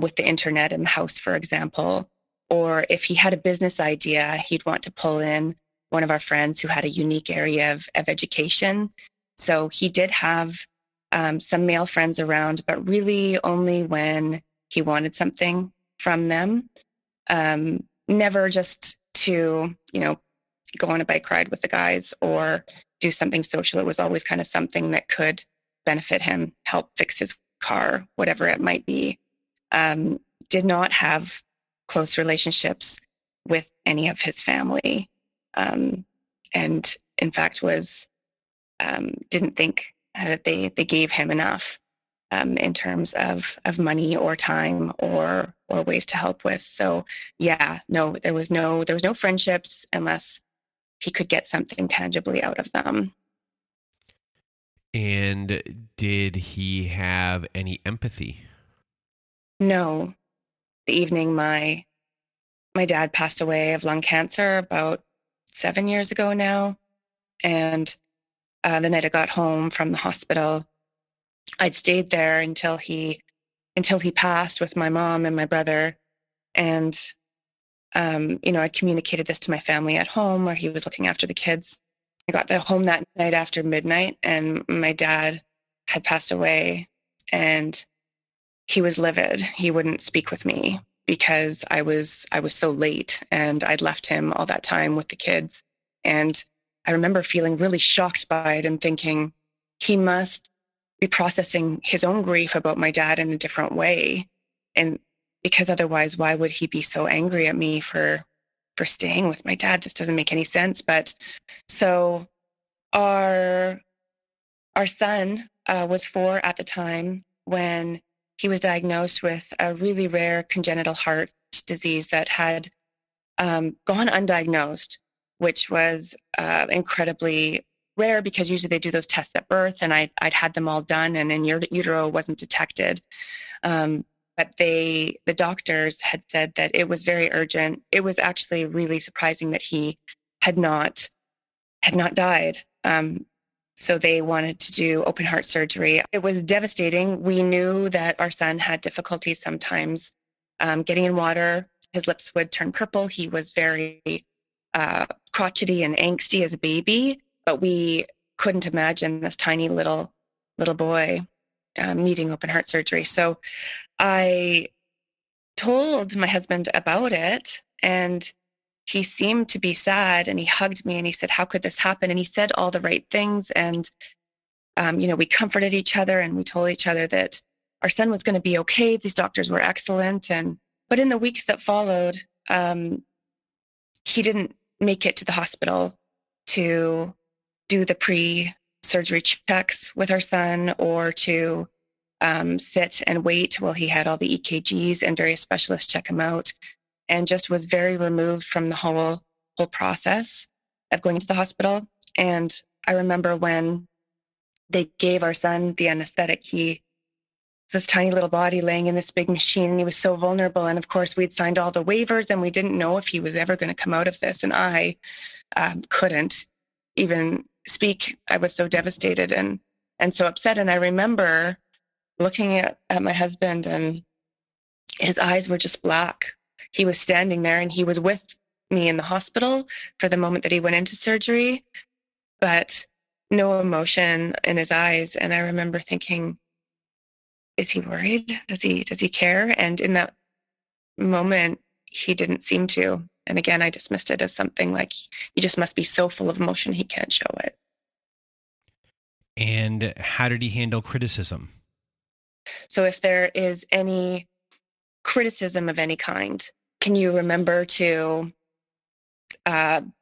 with the internet in the house, for example, Or if he had a business idea, he'd want to pull in one of our friends who had a unique area of education. So he did have some male friends around, but really only when he wanted something from them. Never just to, you know, go on a bike ride with the guys or do something social. It was always kind of something that could benefit him, help fix his car, whatever it might be. Did not have close relationships with any of his family. And in fact was, didn't think that they gave him enough, in terms of money or time or ways to help with. So yeah, no, there was no friendships unless he could get something tangibly out of them. And did he have any empathy? No. The evening my dad passed away of lung cancer about 7 years ago now. And the night I got home from the hospital, I'd stayed there until he passed with my mom and my brother. And, you know, I communicated this to my family at home where he was looking after the kids. I got home that night after midnight and my dad had passed away and he was livid. He wouldn't speak with me because I was so late and I'd left him all that time with the kids. And I remember feeling really shocked by it and thinking he must be processing his own grief about my dad in a different way. And because otherwise, why would he be so angry at me for staying with my dad? This doesn't make any sense. But so our son was 4 at the time when he was diagnosed with a really rare congenital heart disease that had gone undiagnosed, which was incredibly rare because usually they do those tests at birth, and I'd had them all done, and in utero wasn't detected. But the doctors had said that it was very urgent. It was actually really surprising that he had not died. So they wanted to do open heart surgery. It was devastating. We knew that our son had difficulties sometimes getting in water. His lips would turn purple. He was very crotchety and angsty as a baby, but we couldn't imagine this tiny little boy needing open heart surgery. So I told my husband about it, and he seemed to be sad, and he hugged me and he said, "How could this happen?" And he said all the right things. And, you know, we comforted each other and we told each other that our son was going to be okay. These doctors were excellent. But in the weeks that followed, he didn't make it to the hospital to do the pre-surgery checks with our son or to sit and wait while he had all the EKGs and various specialists check him out. And just was very removed from the whole process of going to the hospital. And I remember when they gave our son the anesthetic, he, this tiny little body laying in this big machine, and he was so vulnerable. And of course, we'd signed all the waivers, and we didn't know if he was ever going to come out of this. And I couldn't even speak. I was so devastated and so upset. And I remember looking at my husband, and his eyes were just black. He was standing there, and he was with me in the hospital for the moment that he went into surgery, but no emotion in his eyes. And I remember thinking, is he worried? Does he care? And in that moment, he didn't seem to. And again, I dismissed it as something like, he just must be so full of emotion, he can't show it. And how did he handle criticism? So if there is any criticism of any kind, can you remember to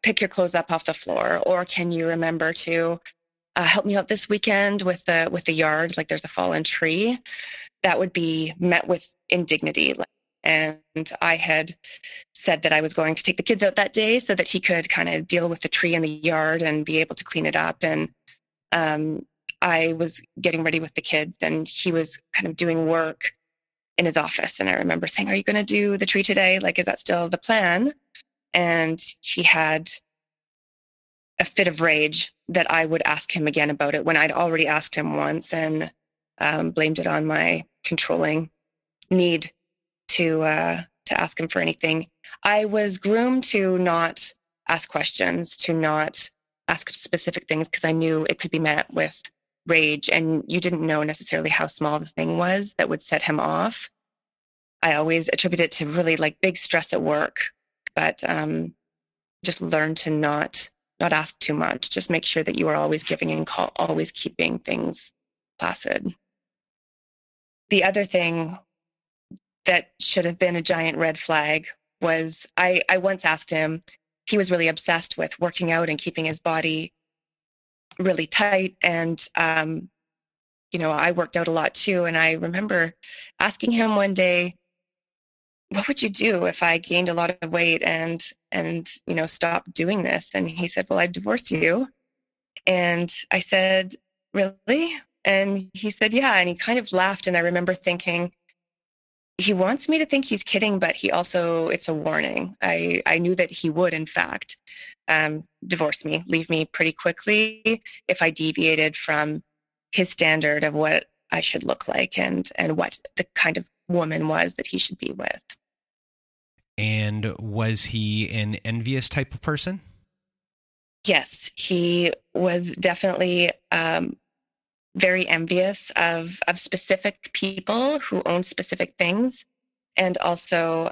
pick your clothes up off the floor? Or can you remember to help me out this weekend with the yard, like there's a fallen tree? That would be met with indignity. And I had said that I was going to take the kids out that day so that he could kind of deal with the tree in the yard and be able to clean it up. And I was getting ready with the kids, and he was kind of doing work in his office. And I remember saying, "Are you going to do the tree today? Like, is that still the plan?" And he had a fit of rage that I would ask him again about it when I'd already asked him once, and blamed it on my controlling need to to ask him for anything. I was groomed to not ask questions, to not ask specific things, because I knew it could be met with rage, and you didn't know necessarily how small the thing was that would set him off. I always attribute it to really like big stress at work, but just learn to not ask too much. Just make sure that you are always giving and always keeping things placid. The other thing that should have been a giant red flag was I once asked him, he was really obsessed with working out and keeping his body really tight. And, I worked out a lot too. And I remember asking him one day, what would you do if I gained a lot of weight and stopped doing this? And he said, well, I'd divorce you. And I said, really? And he said, yeah. And he kind of laughed. And I remember thinking, he wants me to think he's kidding, but he also, it's a warning. I knew that he would, in fact, divorce me, leave me pretty quickly if I deviated from his standard of what I should look like and what the kind of woman was that he should be with. And was he an envious type of person? Yes, he was definitely very envious of specific people who own specific things, and also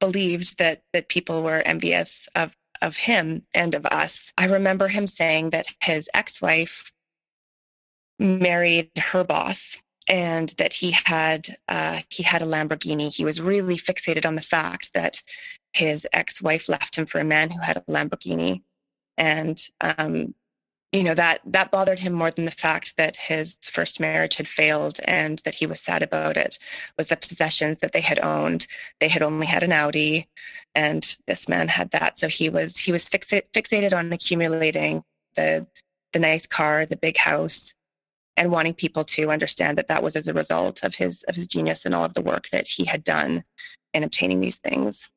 believed that people were envious of him and of us. I remember him saying that his ex-wife married her boss, and that he had a Lamborghini. He was really fixated on the fact that his ex-wife left him for a man who had a Lamborghini, and that bothered him more than the fact that his first marriage had failed and that he was sad about it. Was the possessions that they had owned. They had only had an Audi, and this man had that. So he was fixated on accumulating the nice car, the big house, and wanting people to understand that that was as a result of his genius and all of the work that he had done in obtaining these things.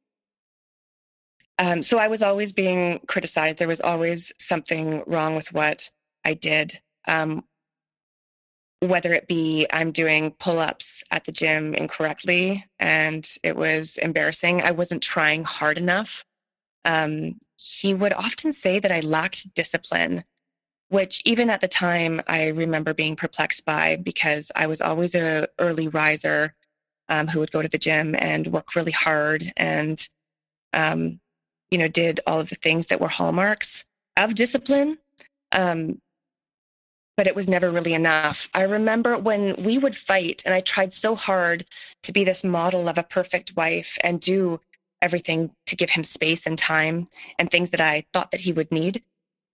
So I was always being criticized. There was always something wrong with what I did, whether it be I'm doing pull-ups at the gym incorrectly, and it was embarrassing. I wasn't trying hard enough. He would often say that I lacked discipline, which even at the time I remember being perplexed by, because I was always an early riser who would go to the gym and work really hard and did all of the things that were hallmarks of discipline, but it was never really enough. I remember when we would fight, and I tried so hard to be this model of a perfect wife and do everything to give him space and time and things that I thought that he would need.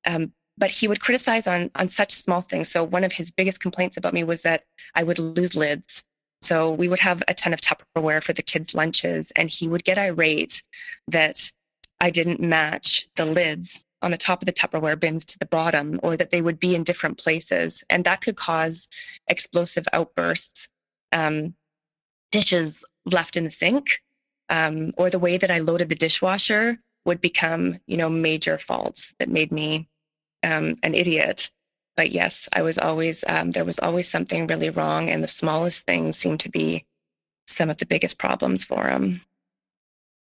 But he would criticize on such small things. So one of his biggest complaints about me was that I would lose lids. So we would have a ton of Tupperware for the kids' lunches, and he would get irate that I didn't match the lids on the top of the Tupperware bins to the bottom, or that they would be in different places. And that could cause explosive outbursts, dishes left in the sink, or the way that I loaded the dishwasher would become, major faults that made me an idiot. But yes, I was always, there was always something really wrong, and the smallest things seemed to be some of the biggest problems for him.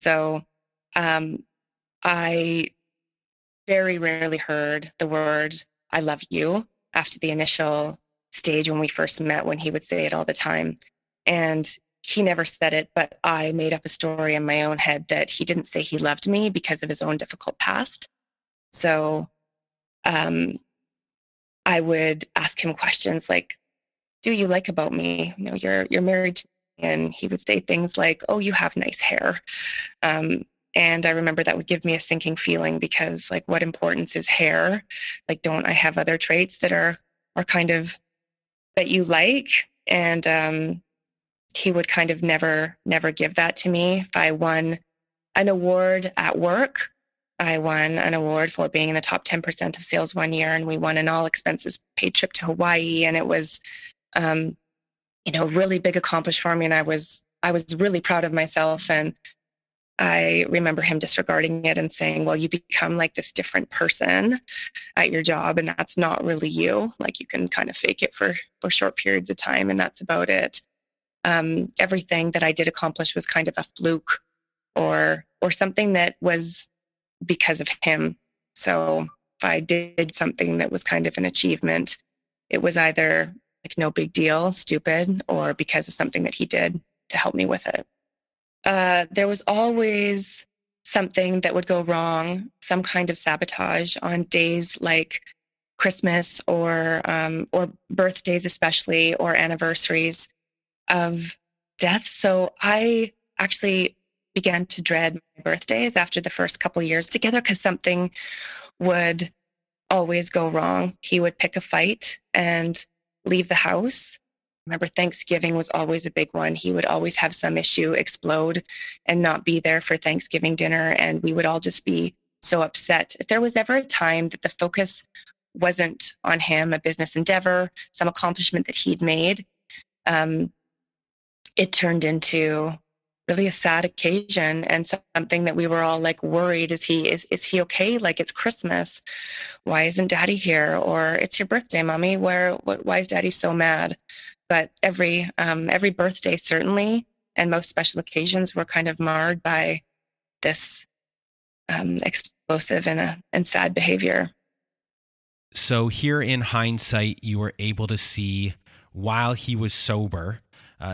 So I very rarely heard the word, I love you, after the initial stage when we first met, when he would say it all the time. And he never said it, but I made up a story in my own head that he didn't say he loved me because of his own difficult past. So I would ask him questions like, do you like about me? You're married to me. And he would say things like, oh, you have nice hair. And I remember that would give me a sinking feeling, because like, what importance is hair? Like, don't I have other traits that are kind of, that you like? And he would kind of never give that to me. If I won an award at work, I won an award for being in the top 10% of sales one year, and we won an all-expenses-paid trip to Hawaii, and it was, really big accomplishment for me, and I was really proud of myself. And I remember him disregarding it and saying, well, you become like this different person at your job, and that's not really you. Like, you can kind of fake it for short periods of time, and that's about it. everything that I did accomplish was kind of a fluke or something that was because of him. So if I did something that was kind of an achievement, it was either like no big deal, stupid, or because of something that he did to help me with it. There was always something that would go wrong, some kind of sabotage on days like Christmas or birthdays especially, or anniversaries of death. So I actually began to dread my birthdays after the first couple of years together because something would always go wrong. He would pick a fight and leave the house. I remember Thanksgiving was always a big one. He would always have some issue, explode, and not be there for Thanksgiving dinner. And we would all just be so upset. If there was ever a time that the focus wasn't on him, a business endeavor, some accomplishment that he'd made, it turned into really a sad occasion and something that we were all like worried. Is he okay? Like, it's Christmas. Why isn't Daddy here? Or it's your birthday, Mommy. Why is Daddy so mad? But every birthday certainly, and most special occasions were kind of marred by this explosive and sad behavior. So here in hindsight, you were able to see, while he was sober,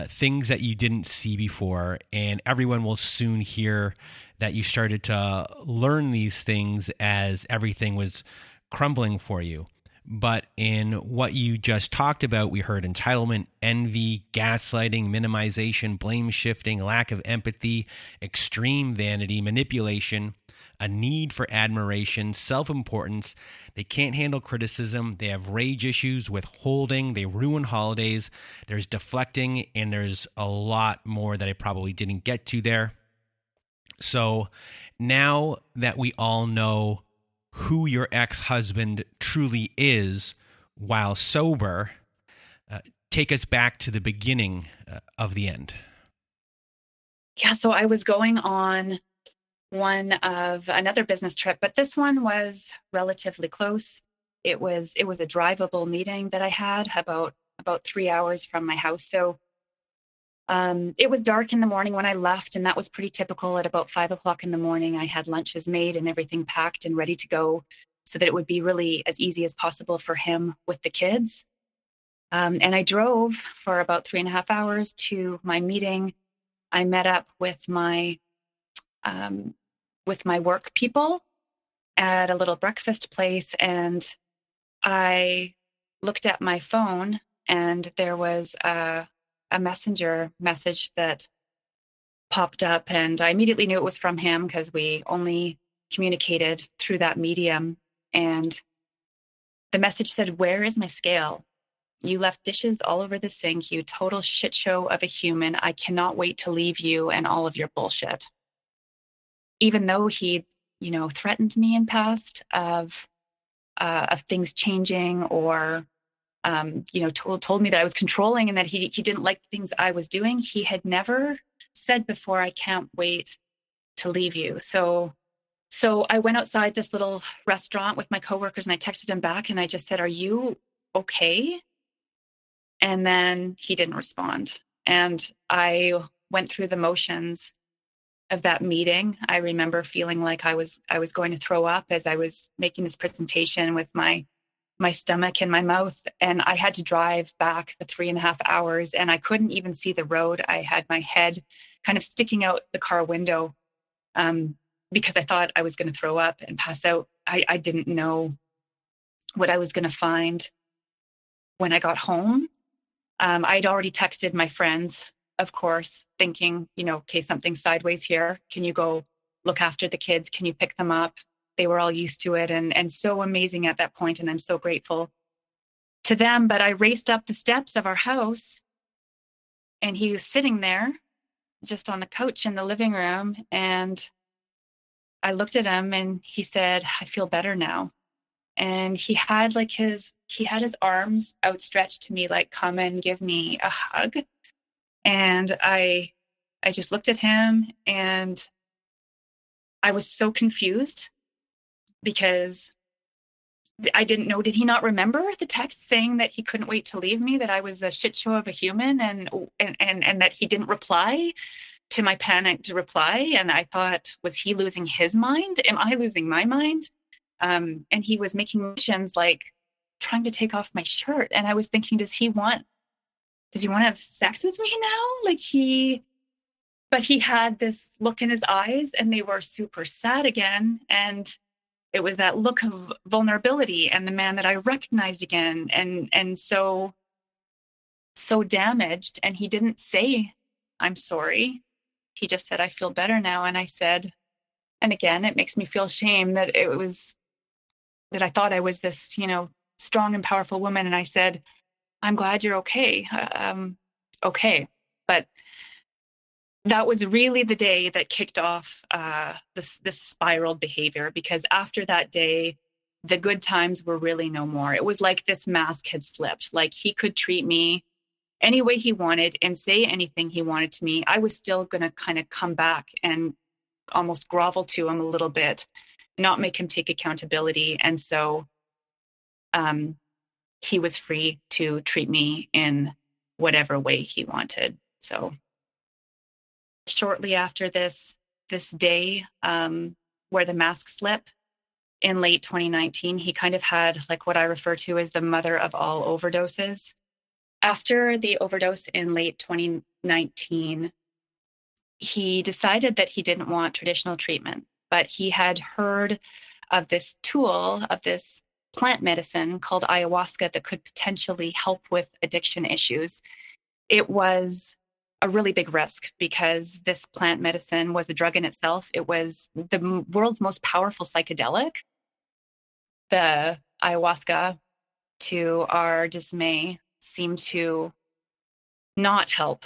things that you didn't see before, and everyone will soon hear that you started to learn these things as everything was crumbling for you. But in what you just talked about, we heard entitlement, envy, gaslighting, minimization, blame shifting, lack of empathy, extreme vanity, manipulation, a need for admiration, self-importance. They can't handle criticism. They have rage issues, withholding. They ruin holidays. There's deflecting, and there's a lot more that I probably didn't get to there. So now that we all know who your ex-husband truly is while sober, take us back to the beginning of the end. Yeah, so I was going on another business trip, but this one was relatively close. It was a drivable meeting that I had about 3 hours from my house. So it was dark in the morning when I left, and that was pretty typical. At about 5 o'clock in the morning, I had lunches made and everything packed and ready to go so that it would be really as easy as possible for him with the kids. And I drove for about 3.5 hours to my meeting. I met up with my work people at a little breakfast place, and I looked at my phone, and there was a messenger message that popped up, and I immediately knew it was from him because we only communicated through that medium. And the message said, "Where is my scale? You left dishes all over the sink, you total shit show of a human. I cannot wait to leave you and all of your bullshit." Even though he, threatened me in past of things changing, or told me that I was controlling and that he didn't like things I was doing, he had never said before, "I can't wait to leave you." So I went outside this little restaurant with my coworkers, and I texted him back, and I just said, "Are you okay?" And then he didn't respond, and I went through the motions of that meeting. I remember feeling like I was going to throw up as I was making this presentation with my stomach in my mouth. And I had to drive back the 3.5 hours, and I couldn't even see the road. I had my head kind of sticking out the car window because I thought I was going to throw up and pass out. I didn't know what I was going to find when I got home. I'd already texted my friends, of course, thinking, okay, something's sideways here. Can you go look after the kids? Can you pick them up? They were all used to it and so amazing at that point, and I'm so grateful to them. But I raced up the steps of our house, and he was sitting there just on the couch in the living room, and I looked at him, and he said, "I feel better now." And he had his arms outstretched to me, like, "Come and give me a hug." And I just looked at him, and I was so confused because I didn't know. Did he not remember the text saying that he couldn't wait to leave me, that I was a shit show of a human, and that he didn't reply to my panicked reply? And I thought, was he losing his mind? Am I losing my mind? And he was making motions like trying to take off my shirt. And I was thinking, does he want to have sex with me now? But he had this look in his eyes, and they were super sad again. And it was that look of vulnerability and the man that I recognized again, and so damaged. And he didn't say, I'm sorry. He just said, I feel better now. And I said, and again, it makes me feel shame that it was that I thought I was this, strong and powerful woman. And I said, I'm glad you're okay. Okay. But that was really the day that kicked off this spiraled behavior, because after that day, the good times were really no more. It was like this mask had slipped. Like, he could treat me any way he wanted and say anything he wanted to me. I was still going to kind of come back and almost grovel to him a little bit, not make him take accountability. And so he was free to treat me in whatever way he wanted. So shortly after this day where the mask slip in late 2019, he kind of had like what I refer to as the mother of all overdoses. After the overdose in late 2019, he decided that he didn't want traditional treatment, but he had heard of this tool, of this plant medicine called ayahuasca that could potentially help with addiction issues. It was a really big risk because this plant medicine was a drug in itself. It was the world's most powerful psychedelic. The ayahuasca, to our dismay, seemed to not help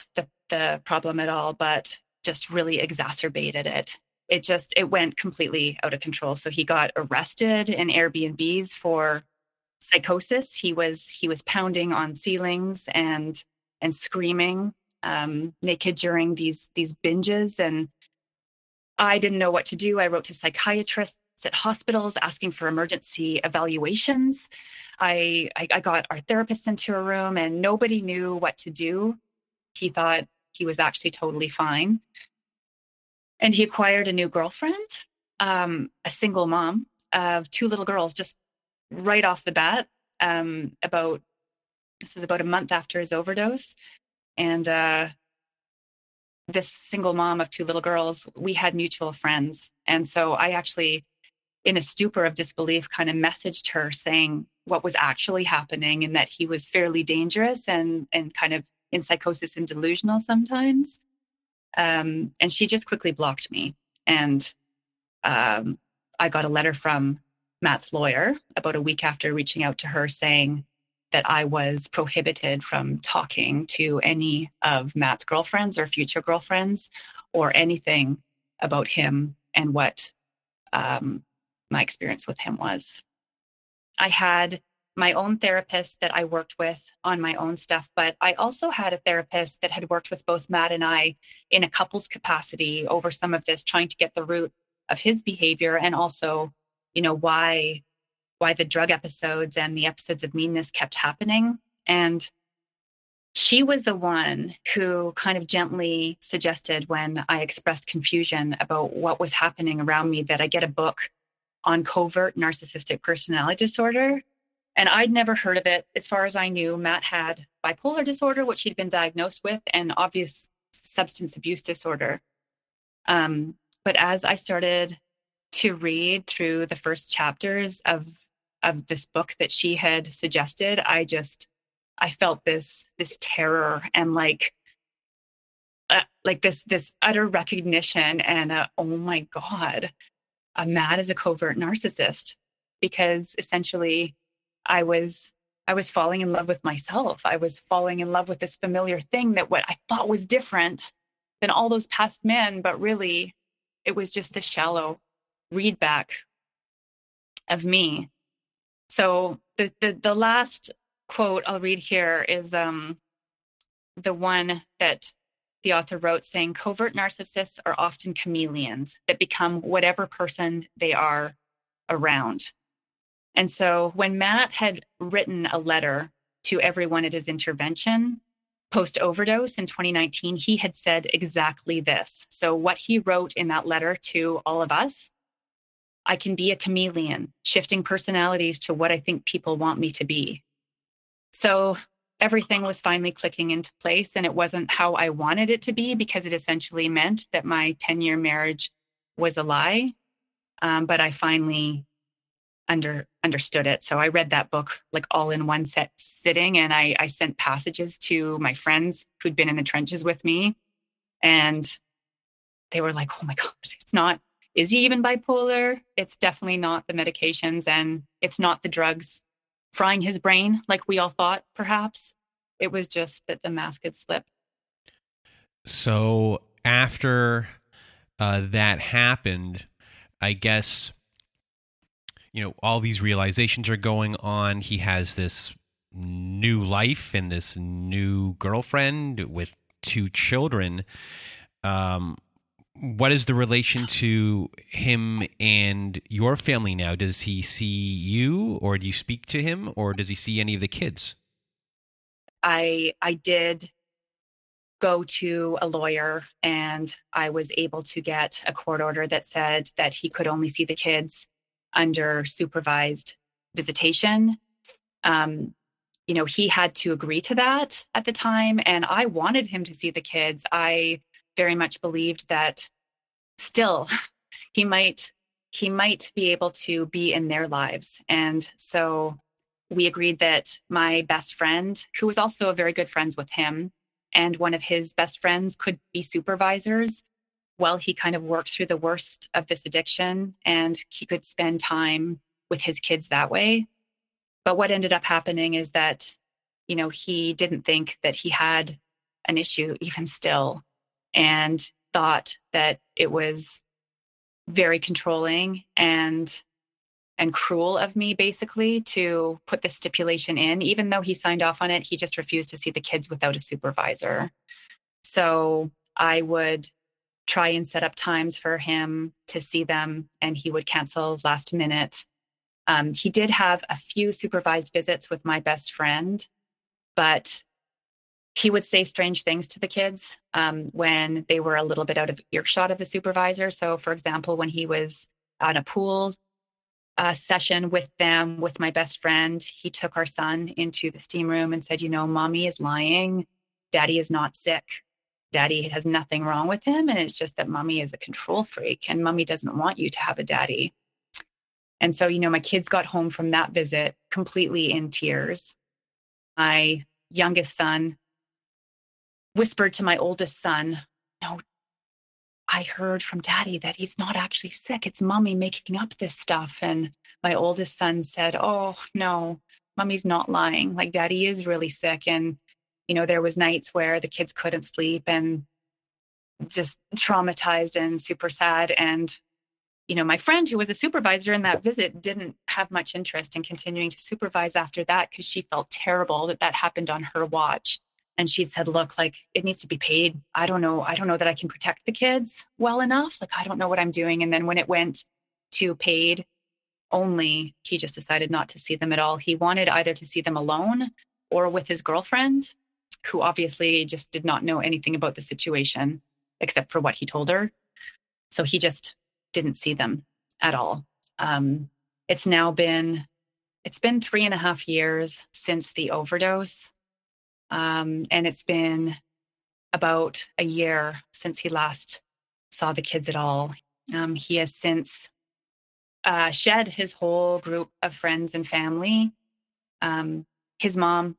the problem at all, but just really exacerbated it. It went completely out of control. So he got arrested in Airbnbs for psychosis. He was pounding on ceilings and screaming naked during these binges. And I didn't know what to do. I wrote to psychiatrists at hospitals asking for emergency evaluations. I got our therapist into a room, and nobody knew what to do. He thought he was actually totally fine. And he acquired a new girlfriend, a single mom of two little girls, just right off the bat. This was about a month after his overdose. And this single mom of two little girls, we had mutual friends. And so I actually, in a stupor of disbelief, kind of messaged her saying what was actually happening and that he was fairly dangerous and kind of in psychosis and delusional sometimes. And she just quickly blocked me. And I got a letter from Matt's lawyer about a week after reaching out to her saying that I was prohibited from talking to any of Matt's girlfriends or future girlfriends or anything about him and what my experience with him was. I had my own therapist that I worked with on my own stuff, but I also had a therapist that had worked with both Matt and I in a couple's capacity over some of this, trying to get the root of his behavior and also, why the drug episodes and the episodes of meanness kept happening. And she was the one who kind of gently suggested, when I expressed confusion about what was happening around me, that I get a book on covert narcissistic personality disorder. And I'd never heard of it. As far as I knew, Matt had bipolar disorder, which he'd been diagnosed with, and obvious substance abuse disorder. But as I started to read through the first chapters of this book that she had suggested, I felt this terror and like this utter recognition and oh my God, Matt is a covert narcissist, because essentially I was falling in love with myself. I was falling in love with this familiar thing that what I thought was different than all those past men, but really it was just this shallow read back of me. So the last quote I'll read here is the one that the author wrote, saying, "Covert narcissists are often chameleons that become whatever person they are around." And so when Matt had written a letter to everyone at his intervention post-overdose in 2019, he had said exactly this. So what he wrote in that letter to all of us, I can be a chameleon, shifting personalities to what I think people want me to be. So everything was finally clicking into place, and it wasn't how I wanted it to be, because it essentially meant that my 10-year marriage was a lie. But I finally understood it. So I read that book like all in one set sitting, and I sent passages to my friends who'd been in the trenches with me, and they were like, oh my God, it's not, is he even bipolar? It's definitely not the medications, and it's not the drugs frying his brain like we all thought, perhaps. It was just that the mask had slipped. So after that happened, I guess, you know, all these realizations are going on. He has this new life and this new girlfriend with 2 children. What is the relation to him and your family now? Does he see you, or do you speak to him, or does he see any of the kids? I did go to a lawyer, and I was able to get a court order that said that he could only see the kids under supervised visitation. You know, he had to agree to that at the time, and I wanted him to see the kids. I very much believed that still he might be able to be in their lives. And so we agreed that my best friend, who was also a very good friends with him, and one of his best friends could be supervisors while he kind of worked through the worst of this addiction, and he could spend time with his kids that way. But what ended up happening is that, you know, he didn't think that he had an issue even still, and thought that it was very controlling and cruel of me, basically, to put this stipulation in. Even though he signed off on it, he just refused to see the kids without a supervisor. So I would try and set up times for him to see them, and he would cancel last minute. He did have a few supervised visits with my best friend, but he would say strange things to the kids when they were a little bit out of earshot of the supervisor. So, for example, when he was on a pool session with them, with my best friend, he took our son into the steam room and said, you know, mommy is lying. Daddy is not sick. Daddy has nothing wrong with him. And it's just that mommy is a control freak, and mommy doesn't want you to have a daddy. And so, you know, my kids got home from that visit completely in tears. My youngest son whispered to my oldest son, no, I heard from daddy that he's not actually sick. It's mommy making up this stuff. And my oldest son said, oh no, mommy's not lying. Like, daddy is really sick. And, you know, there was nights where the kids couldn't sleep and just traumatized and super sad. And, you know, my friend who was a supervisor in that visit didn't have much interest in continuing to supervise after that, because she felt terrible that that happened on her watch. And she'd said, look, like, it needs to be paid. I don't know that I can protect the kids well enough. Like, I don't know what I'm doing. And then when it went to paid only, he just decided not to see them at all. He wanted either to see them alone or with his girlfriend, who obviously just did not know anything about the situation except for what he told her. So he just didn't see them at all. It's been 3.5 years since the overdose. And it's been about a year since he last saw the kids at all. He has since shed his whole group of friends and family. His mom,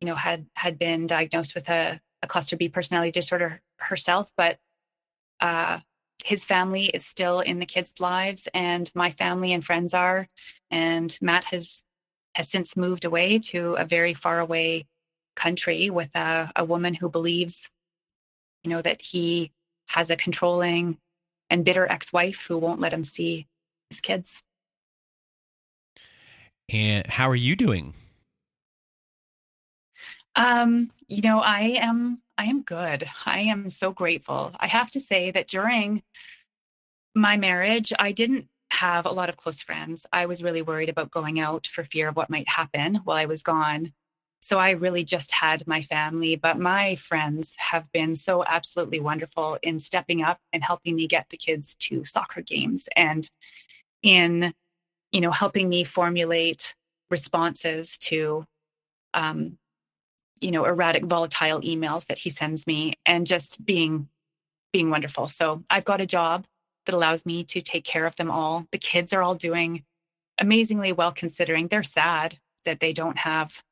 you know, had been diagnosed with a cluster B personality disorder herself, but his family is still in the kids' lives, and my family and friends are. And Matt has since moved away to a very far away country with a woman who believes, you know, that he has a controlling and bitter ex-wife who won't let him see his kids. And how are you doing? You know, I am good. I am so grateful. I have to say that during my marriage, I didn't have a lot of close friends. I was really worried about going out for fear of what might happen while I was gone. So I really just had my family, but my friends have been so absolutely wonderful in stepping up and helping me get the kids to soccer games and in, you know, helping me formulate responses to, you know, erratic, volatile emails that he sends me and just being wonderful. So I've got a job that allows me to take care of them all. The kids are all doing amazingly well, considering they're sad that they don't have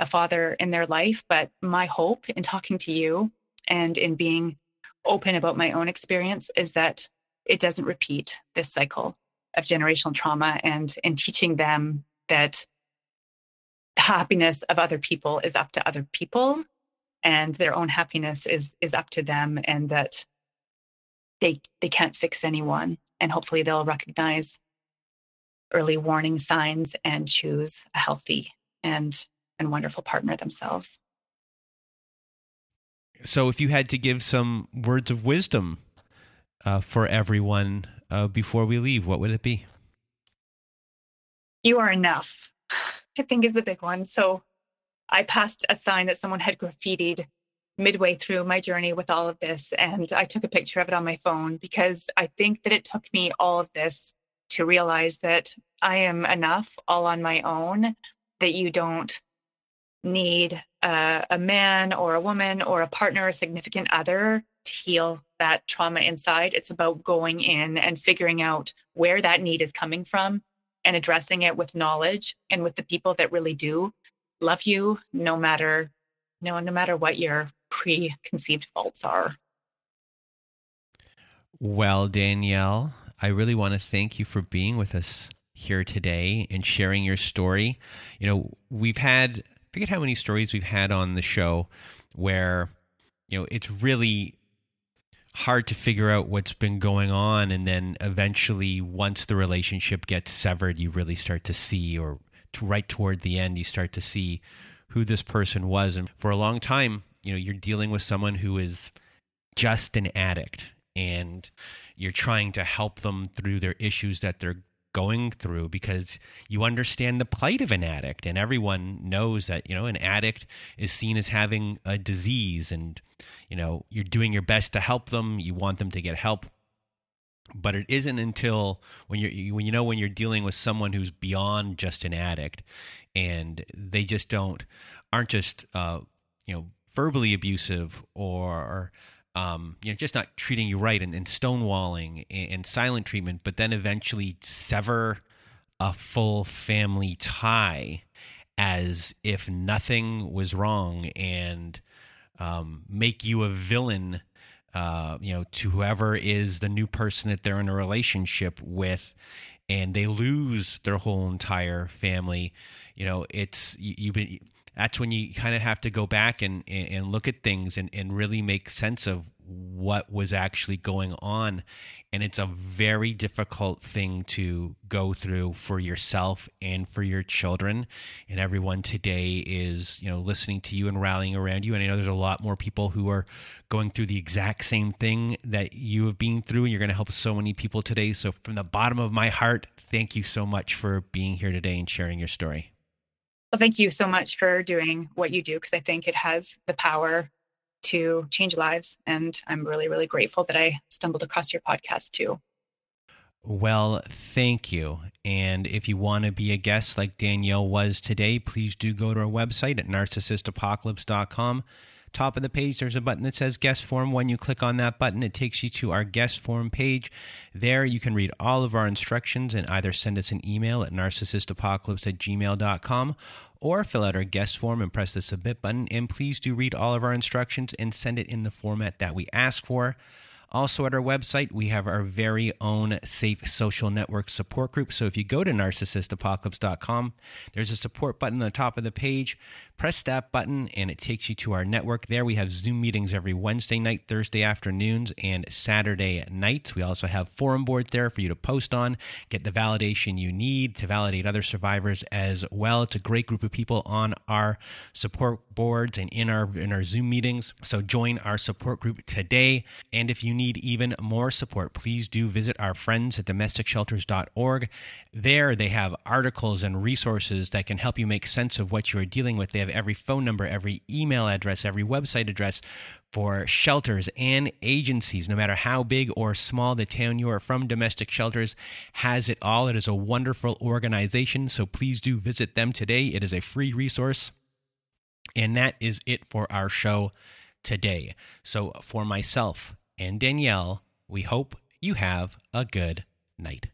a father in their life. But my hope in talking to you and in being open about my own experience is that it doesn't repeat this cycle of generational trauma, and in teaching them that the happiness of other people is up to other people and their own happiness is up to them, and that they can't fix anyone. And hopefully they'll recognize early warning signs and choose a healthy and wonderful partner themselves. So if you had to give some words of wisdom for everyone before we leave, what would it be? You are enough, I think, is the big one. So I passed a sign that someone had graffitied midway through my journey with all of this, and I took a picture of it on my phone because I think that it took me all of this to realize that I am enough all on my own, that you don't need a man or a woman or a partner or significant other to heal that trauma inside. It's about going in and figuring out where that need is coming from and addressing it with knowledge and with the people that really do love you, no matter what your preconceived faults are. Well, Danielle, I really want to thank you for being with us here today and sharing your story. You know, we've had, I forget how many stories we've had on the show where, you know, it's really hard to figure out what's been going on. And then eventually, once the relationship gets severed, you really start to see, or to right toward the end, you start to see who this person was. And for a long time, you know, you're dealing with someone who is just an addict, and you're trying to help them through their issues that they're going through, because you understand the plight of an addict, and everyone knows that, you know, an addict is seen as having a disease, and, you know, you're doing your best to help them. You want them to get help. But it isn't until when you're dealing with someone who's beyond just an addict, and they just aren't just you know, verbally abusive, or you know, just not treating you right, and stonewalling and silent treatment, but then eventually sever a full family tie as if nothing was wrong, and make you a villain. You know, to whoever is the new person that they're in a relationship with, and they lose their whole entire family. You know, that's when you kind of have to go back and look at things and really make sense of what was actually going on. And it's a very difficult thing to go through for yourself and for your children. And everyone today is, you know, listening to you and rallying around you. And I know there's a lot more people who are going through the exact same thing that you have been through, and you're going to help so many people today. So from the bottom of my heart, thank you so much for being here today and sharing your story. Well, thank you so much for doing what you do, because I think it has the power to change lives. And I'm really, really grateful that I stumbled across your podcast too. Well, thank you. And if you want to be a guest like Danielle was today, please do go to our website at narcissistapocalypse.com. Top of the page, there's a button that says guest form. When you click on that button, it takes you to our guest form page. There you can read all of our instructions and either send us an email at narcissistapocalypse@gmail.com or fill out our guest form and press the submit button. And please do read all of our instructions and send it in the format that we ask for. Also at our website, we have our very own safe social network support group. So if you go to narcissistapocalypse.com, there's a support button on the top of the page. Press that button and it takes you to our network. There we have Zoom meetings every Wednesday night, Thursday afternoons, and Saturday nights. We also have forum board there for you to post on, get the validation you need to validate other survivors as well. It's a great group of people on our support boards and in our Zoom meetings. So join our support group today. And if you need need even more support, please do visit our friends at domesticshelters.org. There they have articles and resources that can help you make sense of what you are dealing with. They have every phone number, every email address, every website address for shelters and agencies, no matter how big or small the town you are from. Domestic Shelters has it all. It is a wonderful organization, so please do visit them today. It is a free resource. And that is it for our show today. So for myself and Danielle, we hope you have a good night.